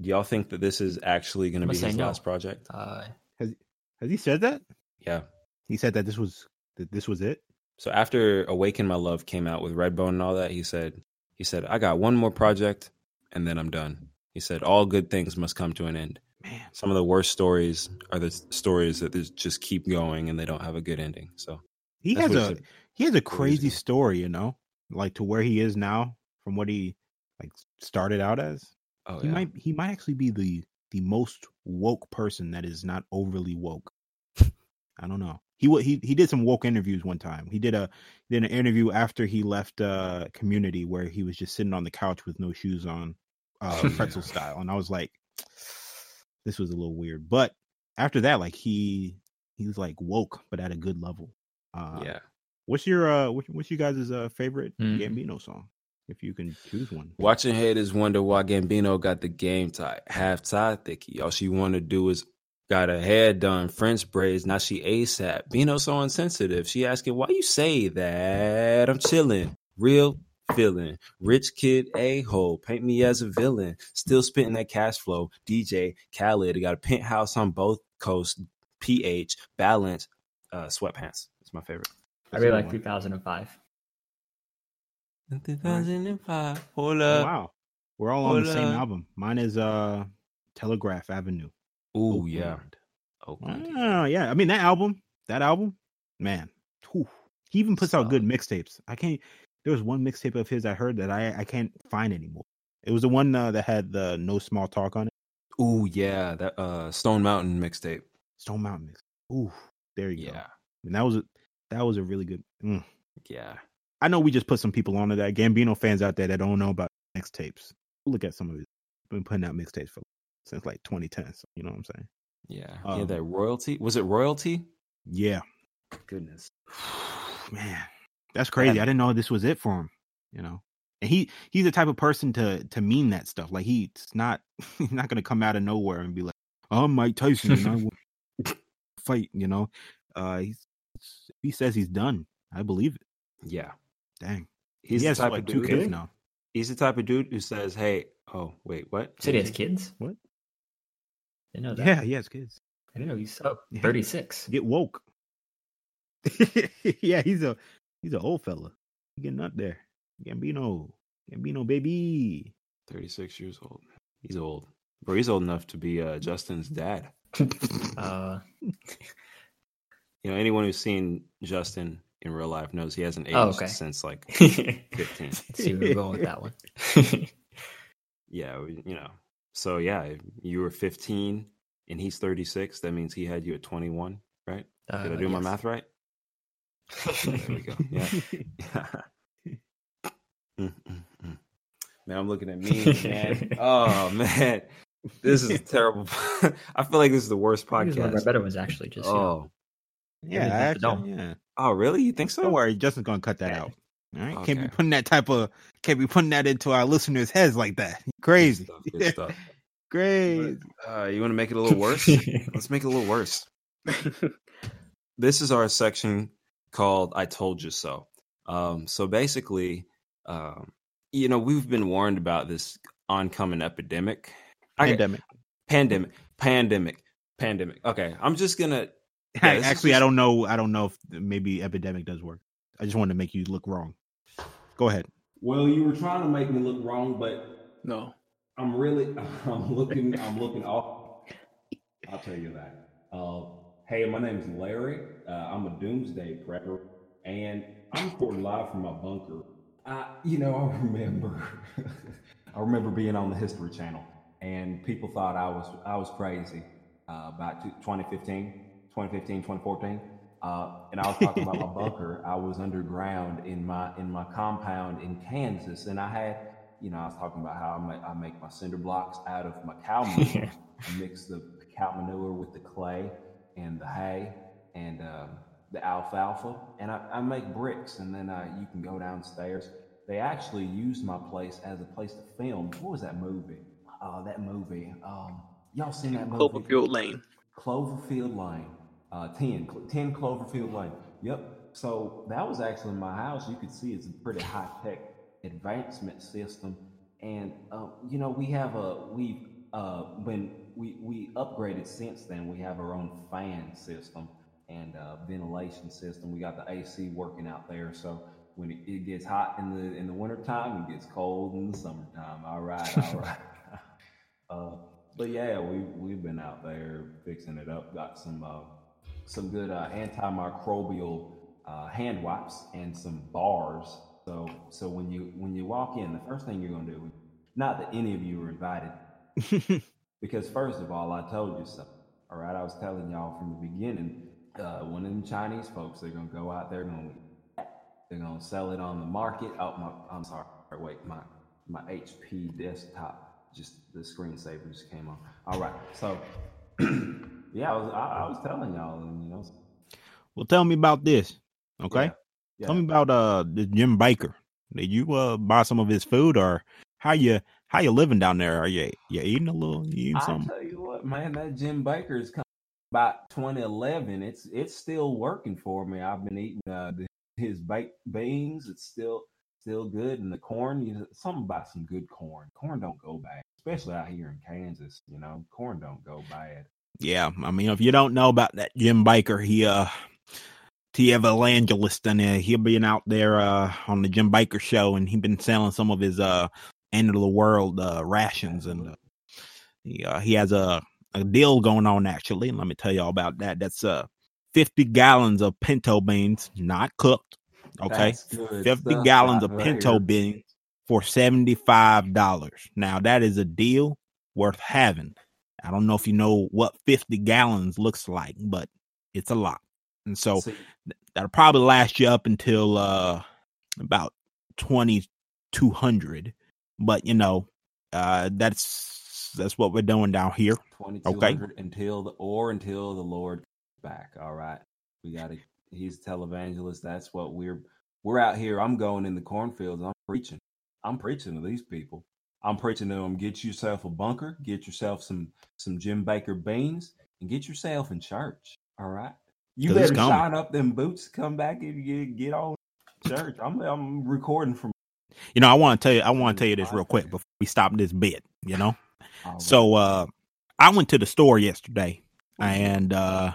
Do y'all think that this is actually going to be his no. last project? Uh, has has he said that? Yeah, he said that this was that this was it. So after "Awaken My Love" came out with Redbone and all that, he said he said I got one more project and then I'm done. He said all good things must come to an end. Man, some of the worst stories are the stories that just keep going and they don't have a good ending. So he has a he has a crazy story, you know, like to where he is now from what he like started out as. Oh, he yeah. might he might actually be the the most woke person that is not overly woke. I don't know. He he he did some woke interviews one time. He did a he did an interview after he left uh, Community where he was just sitting on the couch with no shoes on, uh, pretzel style. And I was like, this was a little weird. But after that, like he he was like woke, but at a good level. Uh, yeah. What's your uh? What's, what's you guys' uh, favorite mm. Gambino song? If you can choose one. Watching haters wonder why Gambino got the game tied. Half tied, thicky. All she want to do is got her hair done, French braids. Now she ASAP. Bino so insensitive. She asking, why you say that? I'm chilling. Real feeling. Rich kid a-hole. Paint me as a villain. Still spitting that cash flow. D J Khaled. Got a penthouse on both coasts. P H. Balance. Uh, sweatpants. It's my favorite. That's I really like one. two thousand five. two thousand five. Hold up. Oh, wow. We're all Hold on the up. Same album. Mine is uh, Telegraph Avenue. Ooh, yeah. Oh, uh, yeah. I mean, that album, that album, man. Whew. He even puts Solid. Out good mixtapes. I can't, there was one mixtape of his I heard that I, I can't find anymore. It was the one uh, that had the No Small Talk on it. Ooh, yeah. That uh, Stone Mountain mixtape. Stone Mountain mixtape. Ooh, there you yeah. go. And that was a, that was a really good, mm. yeah. I know we just put some people onto that. Gambino fans out there that don't know about mixtapes, look at some of his. Been putting out mixtapes for since like twenty ten, so you know what I'm saying? Yeah, um, yeah. That royalty was it? Royalty? Yeah. Goodness, man, that's crazy. I didn't know this was it for him. You know, and he he's the type of person to to mean that stuff. Like he's not he's not gonna come out of nowhere and be like, "I'm Mike Tyson and I will fight." You know, uh, he's he says he's done. I believe it. Yeah. Dang. He's he has the type like of dude, two kids now. He's the type of dude who says, "Hey, oh wait, what?" Said he has kids. What? I know that. Yeah, he has kids. I know he's oh, thirty-six. Get woke. yeah, he's a he's an old fella. He getting up there. Gambino, Gambino, baby. thirty-six years old. He's old, bro. He's old enough to be uh, Justin's dad. uh, you know, anyone who's seen Justin in real life knows he hasn't aged oh, okay. since like fifteen. Let's see where we're going with that one. yeah, you know. So, yeah, if you were fifteen and he's thirty-six. That means he had you at twenty-one, right? Uh, Did I do yes. my math right? There we go. Yeah. mm, mm, mm. Man, I'm looking at me, man. Oh, man. This is terrible. I feel like this is the worst podcast. My better one's actually just. Oh. You know, yeah, actually, yeah. Oh, really? You think so? Don't worry. Justin's going to cut that yeah. out. All right. Okay. Can't be putting that type of can't be putting that into our listeners' heads like that. Crazy. Good stuff, good stuff. Crazy. Uh, you want to make it a little worse? Let's make it a little worse. This is our section called I Told You So. Um, so basically, um, you know, we've been warned about this oncoming epidemic. Pandemic. I, pandemic. Pandemic. Pandemic. Okay. I'm just going to. Yeah, actually, just... I don't know. I don't know if maybe epidemic does work. I just wanted to make you look wrong. Go ahead. Well, you were trying to make me look wrong, but no, I'm really, I'm looking, I'm looking off. I'll tell you that. Uh, hey, my name is Larry. Uh, I'm a doomsday prepper, and I'm recording live from my bunker. I, you know, I remember, I remember being on the History Channel, and people thought I was, I was crazy uh, about twenty fifteen. twenty fifteen, twenty fourteen, uh, and I was talking about my bunker. I was underground in my in my compound in Kansas, and I had, you know, I was talking about how I make, I make my cinder blocks out of my cow manure. I mix the cow manure with the clay and the hay and uh, the alfalfa, and I, I make bricks, and then uh, you can go downstairs. They actually used my place as a place to film. What was that movie? Uh, that movie. Um, y'all seen that movie? Cloverfield Lane. Cloverfield Lane. Uh, ten, ten Cloverfield Lane. Yep. So that was actually my house. You could see it's a pretty high-tech advancement system. And, uh, you know, we have a, we've uh, been, we, we upgraded since then. We have our own fan system and uh, ventilation system. We got the A C working out there. So when it, it gets hot in the, in the wintertime, it gets cold in the summertime. All right, all right. uh, but yeah, we, we've been out there fixing it up. Got some, uh, some good uh, antimicrobial uh, hand wipes and some bars. So, so when you when you walk in, the first thing you're gonna do, not that any of you were invited, because first of all, I told you so. All right, I was telling y'all from the beginning uh, one of them Chinese folks, they're gonna go out there and they're gonna sell it on the market. Oh my, I'm sorry, wait, my my H P desktop, just the screensaver just came on. All right, so yeah, I was I, I was telling y'all, and you know. Well, tell me about this, okay? Yeah. Yeah. Tell me about uh the Jim Bakker. Did you uh buy some of his food, or how you how you living down there? Are you you eating a little? You eating something? I tell you what, man, that Jim Bakker is coming about twenty eleven. It's it's still working for me. I've been eating uh, his baked beans. It's still still good, and the corn. You know, something about some good corn. Corn don't go bad, especially out here in Kansas. You know, corn don't go bad. Yeah, I mean, if you don't know about that Jim Bakker, he uh. He have evangelist, and uh, he'll been out there uh, on the Jim Bakker show, and he been selling some of his uh, end of the world uh, rations, and uh, he, uh, he has a, a deal going on actually. And let me tell y'all about that. That's uh, fifty gallons of pinto beans, not cooked. Okay, fifty stuff, gallons of pinto right beans for seventy-five dollars. Now that is a deal worth having. I don't know if you know what fifty gallons looks like, but it's a lot. And so See. that'll probably last you up until uh, about twenty-two hundred. But, you know, uh, that's that's what we're doing down here. twenty-two hundred okay? until the, or until the Lord comes back. All right. We got to. He's a televangelist. That's what we're we're out here. I'm going in the cornfields. I'm preaching. I'm preaching to these people. I'm preaching to them. Get yourself a bunker. Get yourself some some Jim Bakker beans and get yourself in church. All right. You better shine up them boots, come back and get, get on church. I'm I'm recording from. You know, I want to tell you, I want to tell you this real quick before we stop this bit. You know, right. so uh, I went to the store yesterday, and uh,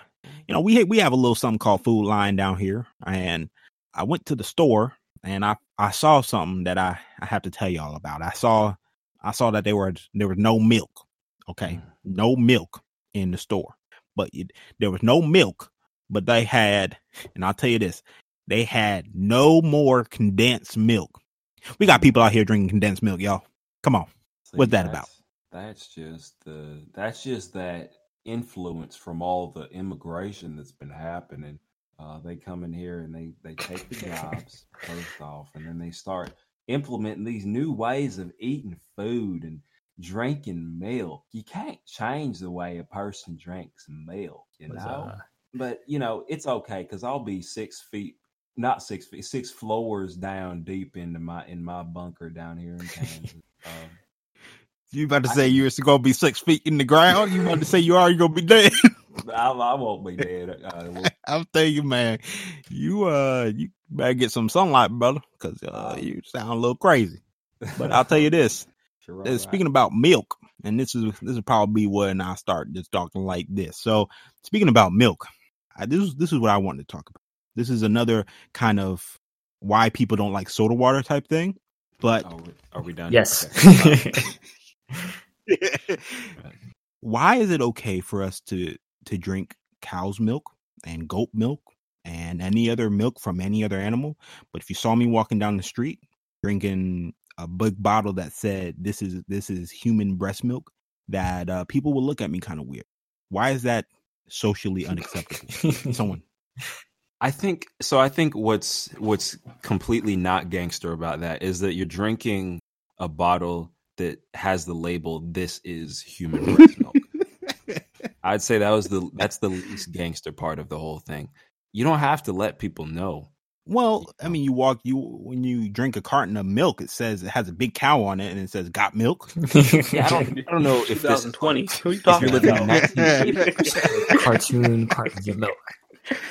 you know, we we have a little something called Food Line down here, and I went to the store and I, I saw something that I, I have to tell y'all about. I saw I saw that there were there was no milk, okay, no milk in the store, but it, there was no milk. But they had, and I'll tell you this, they had no more condensed milk. We got people out here drinking condensed milk, y'all. Come on. See, what's that about? That's just the that's just that influence from all the immigration that's been happening. Uh, they come in here and they, they take the jobs first off, and then they start implementing these new ways of eating food and drinking milk. You can't change the way a person drinks milk, you what's know? That? But, you know, it's okay because I'll be six feet, not six feet, six floors down deep into my in my bunker down here in Kansas. Um, you about to I, say you're going to be six feet in the ground? You about to say you are going to be dead? I, I won't be dead. Uh, I'll tell you, man, you uh, you better get some sunlight, brother, because uh, you sound a little crazy. But I'll tell you this. Sure, right. Speaking about milk, and this is this is probably when I start just talking like this. So speaking about milk. I, this is this is what I wanted to talk about. This is another kind of why people don't like soda water type thing. But are we, are we done? Yes. Okay. Why is it okay for us to to drink cow's milk and goat milk and any other milk from any other animal? But if you saw me walking down the street drinking a big bottle that said this is this is human breast milk, that uh, people will look at me kind of weird. Why is that? Socially unacceptable. Someone, I think so. I think what's what's completely not gangster about that is that you're drinking a bottle that has the label "This is human breast milk." I'd say that was the that's the least gangster part of the whole thing. You don't have to let people know. Well, I mean, you walk you when you drink a carton of milk, it says it has a big cow on it, and it says "Got milk." yeah, I don't, I don't know if this is twenty. Like, who you talking about? nineteen- Cartoon cartons of milk.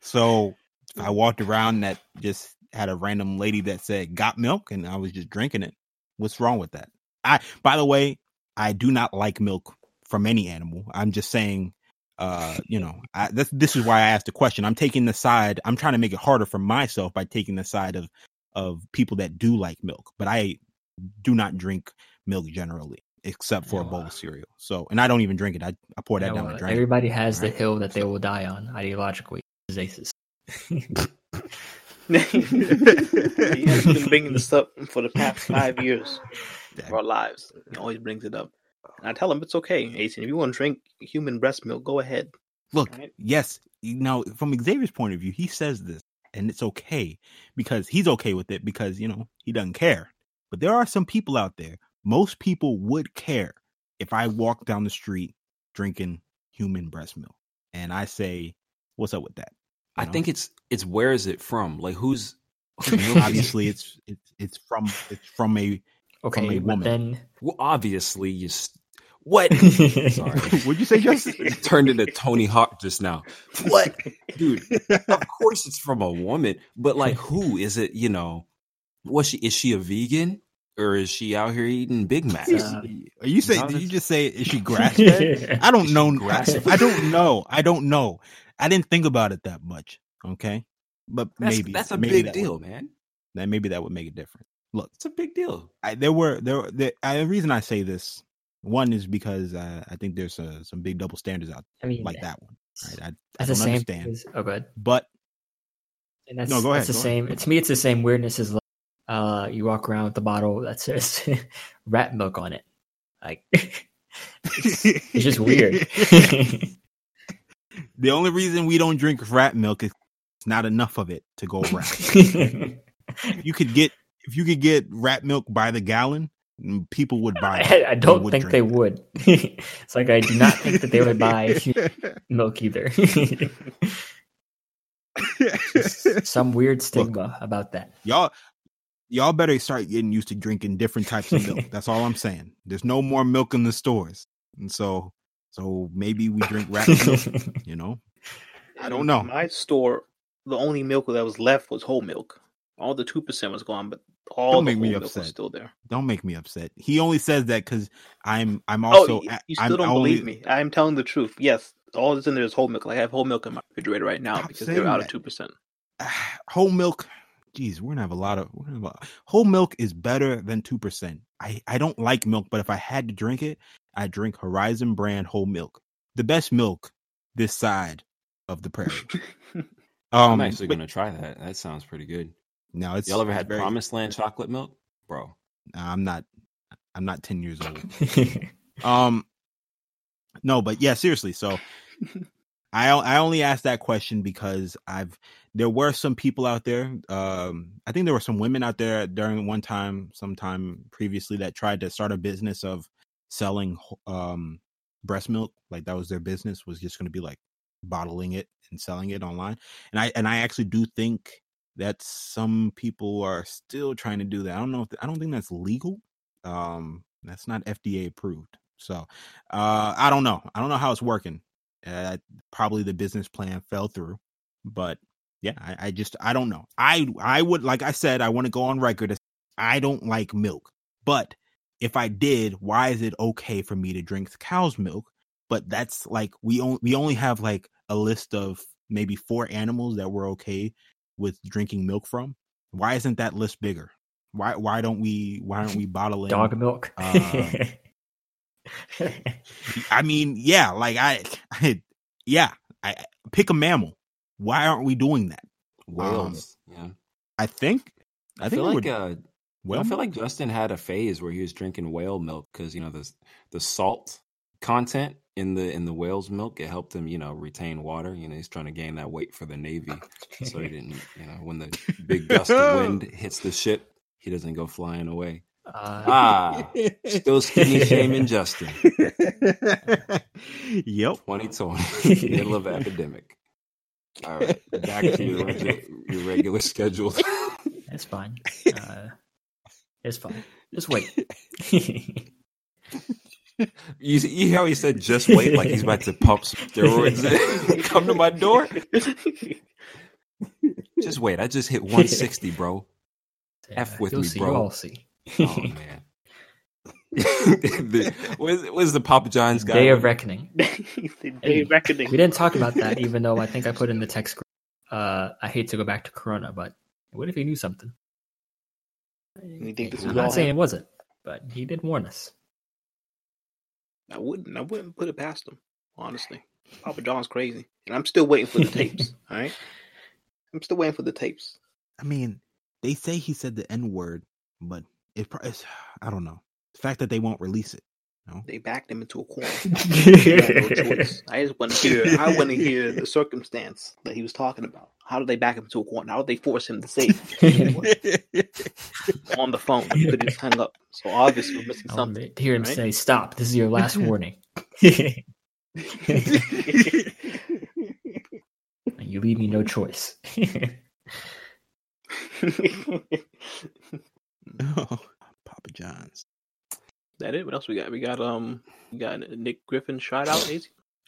So I walked around that just had a random lady that said "Got milk," and I was just drinking it. What's wrong with that? I, by the way, I do not like milk from any animal. I'm just saying. Uh, you know, I, this, this is why I asked the question. I'm taking the side. I'm trying to make it harder for myself by taking the side of of people that do like milk, but I do not drink milk generally, except for a bowl of cereal. So, and I don't even drink it. I, I pour that down the drain. Everybody has the hill that they will die on ideologically. Zaces. He has been bringing this up for the past five years of our lives. He always brings it up. I tell him it's okay, Ace. And if you want to drink human breast milk, go ahead. Look, right? Yes. Now, from Xavier's point of view, he says this, and it's okay because he's okay with it because, you know, he doesn't care. But there are some people out there. Most people would care if I walk down the street drinking human breast milk. And I say, what's up with that? You I know? think it's it's where is it from? Like, who's obviously it's it's it's from it's from a okay from a woman. Then... Well, obviously you st- what? Sorry, would you say just it turned into Tony Hawk just now? What, dude? Of course it's from a woman, but like, who is it? You know, was she is she a vegan? Or is she out here eating Big Macs? Uh, Are you saying? Did you just say? Is she grass fed? I don't know. I don't know. I don't know. I didn't think about it that much. Okay, but that's, maybe that's a maybe big that deal, would, man. That maybe that would make a difference. Look, it's a big deal. I, there were there. there I, the reason I say this one is because I, I think there's a, some big double standards out there, I mean, like that, that one. Right? I, that's I don't the understand. Same as, oh, good. But and that's, no, go ahead. It's the same. Ahead. To me, it's the same weirdness as. Like, Uh, you walk around with a bottle that says rat milk on it. Like, it's, it's just weird. The only reason we don't drink rat milk is not enough of it to go around. You could get if you could get rat milk by the gallon, people would buy it. I, I don't think they would. It's like I do not think that they would buy milk either. Some weird stigma Look, about that, y'all. Y'all better start getting used to drinking different types of milk. That's all I'm saying. There's no more milk in the stores. And so so maybe we drink rat milk, you know? I don't know. In my store, the only milk that was left was whole milk. All the two percent was gone, but all don't the make whole me milk upset. was still there. Don't make me upset. He only says that because I'm I'm also... Oh, you still I'm don't only... believe me. I'm telling the truth. Yes, all that's in there is whole milk. Like I have whole milk in my refrigerator right now Stop because they're out that. of two percent. Whole milk... Jeez, we're gonna have a lot of we're gonna have a, whole milk is better than two percent. I, I don't like milk, but if I had to drink it, I drink Horizon brand whole milk, the best milk this side of the prairie. um, I'm actually but, gonna try that. That sounds pretty good. Now, it's y'all ever had very, Promised Land chocolate milk, bro? I'm not. I'm not ten years old. um, no, but yeah, seriously. So, I I only asked that question because I've. There were some people out there. Um, I think there were some women out there during one time, sometime previously, that tried to start a business of selling um, breast milk. Like that was their business, was just going to be like bottling it and selling it online. And I and I actually do think that some people are still trying to do that. I don't know. If the, I don't think that's legal. Um, that's not F D A approved. So uh, I don't know. I don't know how it's working. Uh, probably the business plan fell through, but. Yeah, I, I just I don't know. I I would like I said I want to go on record. As I don't like milk, but if I did, why is it okay for me to drink cow's milk? But that's like we only we only have like a list of maybe four animals that we're okay with drinking milk from. Why isn't that list bigger? Why why don't we why aren't we bottling dog milk? Uh, I mean, yeah, like I, I yeah, I pick a mammal. Why aren't we doing that? Whales. Um, yeah. I think I, I think feel like uh, well, I feel like Justin had a phase where he was drinking whale milk because you know the the salt content in the in the whale's milk, it helped him, you know, retain water. You know, he's trying to gain that weight for the Navy. So he didn't, you know, when the big gust of wind hits the ship, he doesn't go flying away. Uh, ah, still skinny shaming Justin. Yep. twenty twenty, middle of epidemic. All right, back to your regular, your regular schedule. That's fine. Uh, it's fine. Just wait. you, you know how he said just wait like he's about to pump steroids in? Come to my door? Just wait. I just hit one sixty, bro. Yeah, F with me, see, bro. You'll see. Oh, man. the, what, is, what is the Papa John's guy? Day of Reckoning. The Day of Reckoning. We didn't talk about that, even though I think I put in the text. Uh, I hate to go back to Corona, but what if he knew something? You think this I'm not saying him? It wasn't, but he did warn us. I wouldn't. I wouldn't put it past him, honestly. Papa John's crazy, and I'm still waiting for the tapes. All right, I'm still waiting for the tapes. I mean, they say he said the N word, but it, it's. I don't know. The fact that they won't release it No. They backed him into a corner. No choice. I just want to hear. I want to hear the circumstance that he was talking about. How did they back him into a corner? How did they force him to say on the phone? He could just hang up. So obviously we're missing something. Hear him right? say, "Stop! This is your last warning." You leave me no choice. Oh, Papa John's. That it? What else we got? We got um, we got Nick Griffin shout out.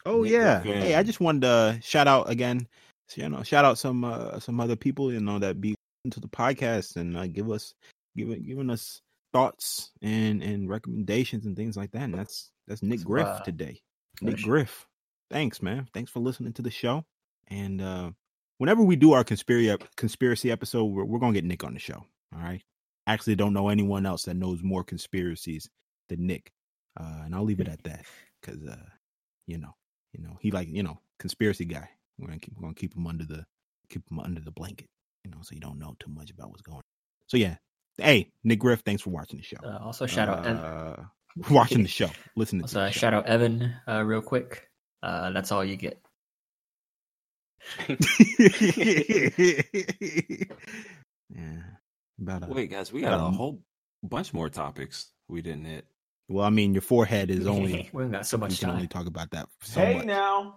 Oh Nick yeah, Griffin. Hey, I just wanted to shout out again. So, you know, shout out some uh, some other people you know that be into the podcast and uh, give us giving giving us thoughts and, and recommendations and things like that. And that's that's Nick that's Griff uh, today. Nick gosh. Griff, thanks man, thanks for listening to the show. And uh, whenever we do our conspiracy conspiracy episode, we're, we're gonna get Nick on the show. All right. I actually don't know anyone else that knows more conspiracies than Nick, uh, and I'll leave it at that because uh, you know, you know, he like you know, conspiracy guy. We're gonna keep, we're gonna keep him under the keep him under the blanket, you know, so you don't know too much about what's going on. So yeah, hey Nick Griff, thanks for watching the show. Uh, also, shout uh, out uh, watching the show, listening. Also, to the show. Shout out Evan, uh, real quick. Uh, that's all you get. Yeah. About a, Wait, guys, we got um, a whole bunch more topics we didn't hit. Well, I mean, your forehead is only. We got so much you time. Can only talk about that. So hey, much. Now.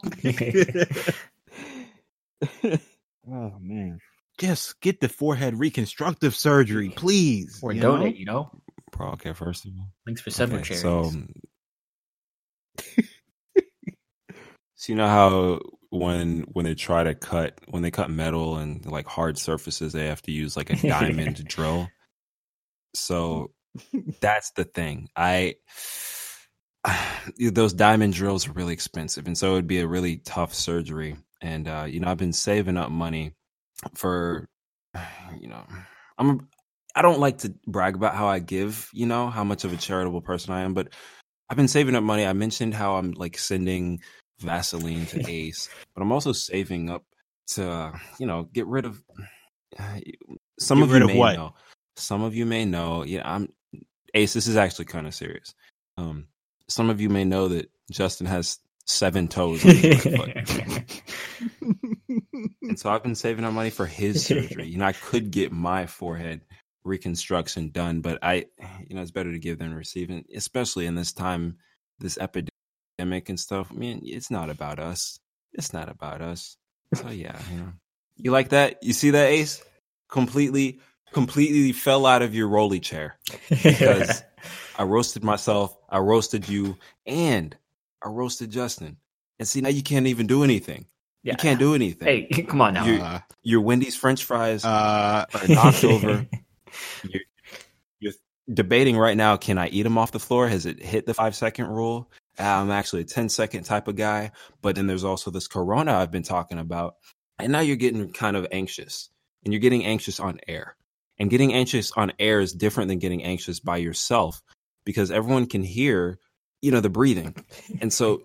Oh man, just get the forehead reconstructive surgery, please, or you donate. Know? You know. Pro, okay, first of all, thanks for seven okay, chairs. So, so you know how when when they try to cut when they cut metal and like hard surfaces, they have to use like a diamond drill. So. That's the thing. I those diamond drills are really expensive, and so it would be a really tough surgery. And uh, you know, I've been saving up money for, you know, I'm I don't like to brag about how I give, you know, how much of a charitable person I am, but I've been saving up money. I mentioned how I'm like sending Vaseline to Ace, but I'm also saving up to, you know, get rid of uh, some get of rid you of may what? Know. Some of you may know, yeah, I'm. Ace, this is actually kind of serious. Um, some of you may know that Justin has seven toes on his left foot. And so I've been saving up money for his surgery. You know, I could get my forehead reconstruction done, but I, you know, it's better to give than receive, and especially in this time, this epidemic and stuff. I mean, it's not about us. It's not about us. So yeah, you know. You like that? You see that, Ace? Completely. Completely fell out of your rolly chair because I roasted myself, I roasted you, and I roasted Justin. And see, now you can't even do anything. Yeah. You can't do anything. Hey, come on now. Your, uh, your Wendy's French fries uh, are knocked over. You're, you're debating right now, can I eat them off the floor? Has it hit the five-second rule? I'm actually a ten-second type of guy. But then there's also this corona I've been talking about. And now you're getting kind of anxious. And you're getting anxious on air. And getting anxious on air is different than getting anxious by yourself because everyone can hear, you know, the breathing. And so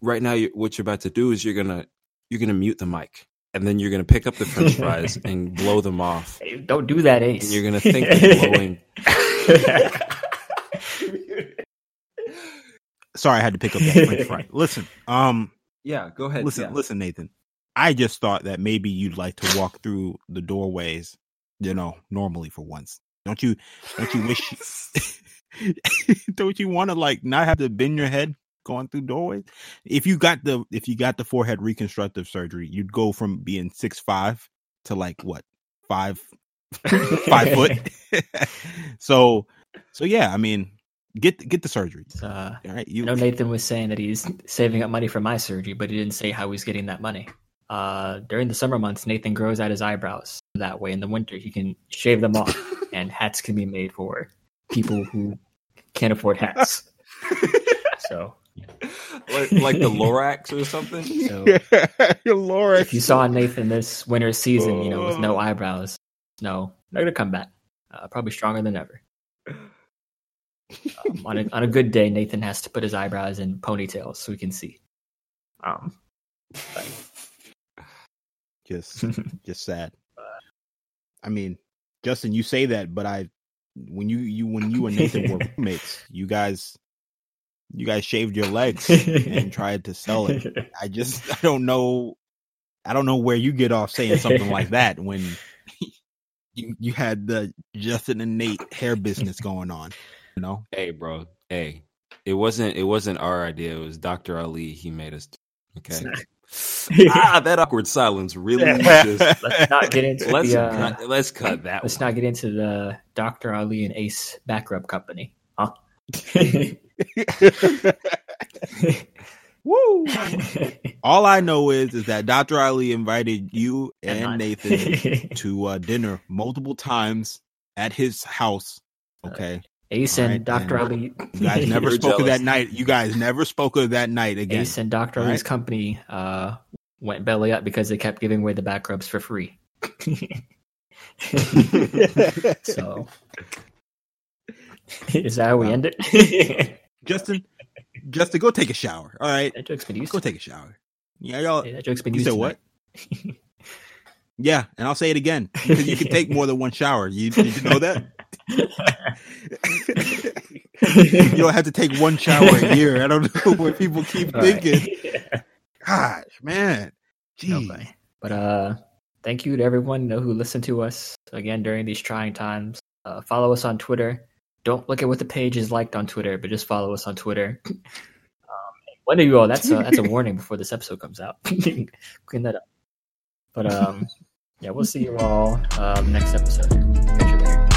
right now you, what you're about to do is you're going to you're going to mute the mic and then you're going to pick up the French fries and blow them off. Hey, don't do that, Ace. And you're going to think of blowing. Sorry, I had to pick up that French fry. Listen. Um, yeah, go ahead. Listen, yeah. listen, Nathan. I just thought that maybe you'd like to walk through the doorways. You know, normally for once, don't you? Don't you wish? You, don't you want to like not have to bend your head going through doorways? If you got the if you got the forehead reconstructive surgery, you'd go from being six five to like what five five foot. so so yeah, I mean, get get the surgery. Uh, All right, you I know Nathan was saying that he's saving up money for my surgery, but he didn't say how he's getting that money. Uh, during the summer months, Nathan grows out his eyebrows. That way in the winter he can shave them off and hats can be made for people who can't afford hats. So like, like the Lorax or something. So, your Lorax. If you saw Nathan this winter season, you know, with no eyebrows, no, they're gonna come back. Uh, probably stronger than ever. Um, on a on a good day, Nathan has to put his eyebrows in ponytails so we can see. Um, but... just just sad. I mean, Justin, you say that, but I, when you, you when you and Nathan were roommates, you guys, you guys shaved your legs and tried to sell it. I just, I don't know. I don't know where you get off saying something like that when you, you had the Justin and Nate hair business going on, you know? Hey, bro. Hey, it wasn't, it wasn't our idea. It was Doctor Ali. He made us. Okay. ah, that awkward silence really just, let's not get into let's, the, uh, not, let's cut that let's one. Not get into the Doctor Ali and Ace Backrub company, huh? Woo! All I know is is that Doctor Ali invited you and, and Nathan to uh, dinner multiple times at his house. Okay, uh, Ace and right, Doctor and Ali. You guys never spoke jealous. of that night. You guys never spoke of that night again. Ace and Doctor Right? Ali's company uh, went belly up because they kept giving away the back rubs for free. So, is that how we wow. end it, Justin? Justin, go take a shower. All right. That joke's been used. Go take a shower. Yeah, y'all. Hey, that joke's been used. You said what? Yeah, and I'll say it again. Because you can take more than one shower. You, did you know that? You don't have to take one shower a year. I don't know what people keep All thinking. Right. Gosh, man. Jeez. Okay. But uh, thank you to everyone who listened to us again during these trying times. Uh, follow us on Twitter. Don't look at what the page is liked on Twitter, but just follow us on Twitter. Um, when are you all? That's a, that's a warning before this episode comes out. Clean that up. But um, yeah, we'll see you all um, next episode. Catch you later.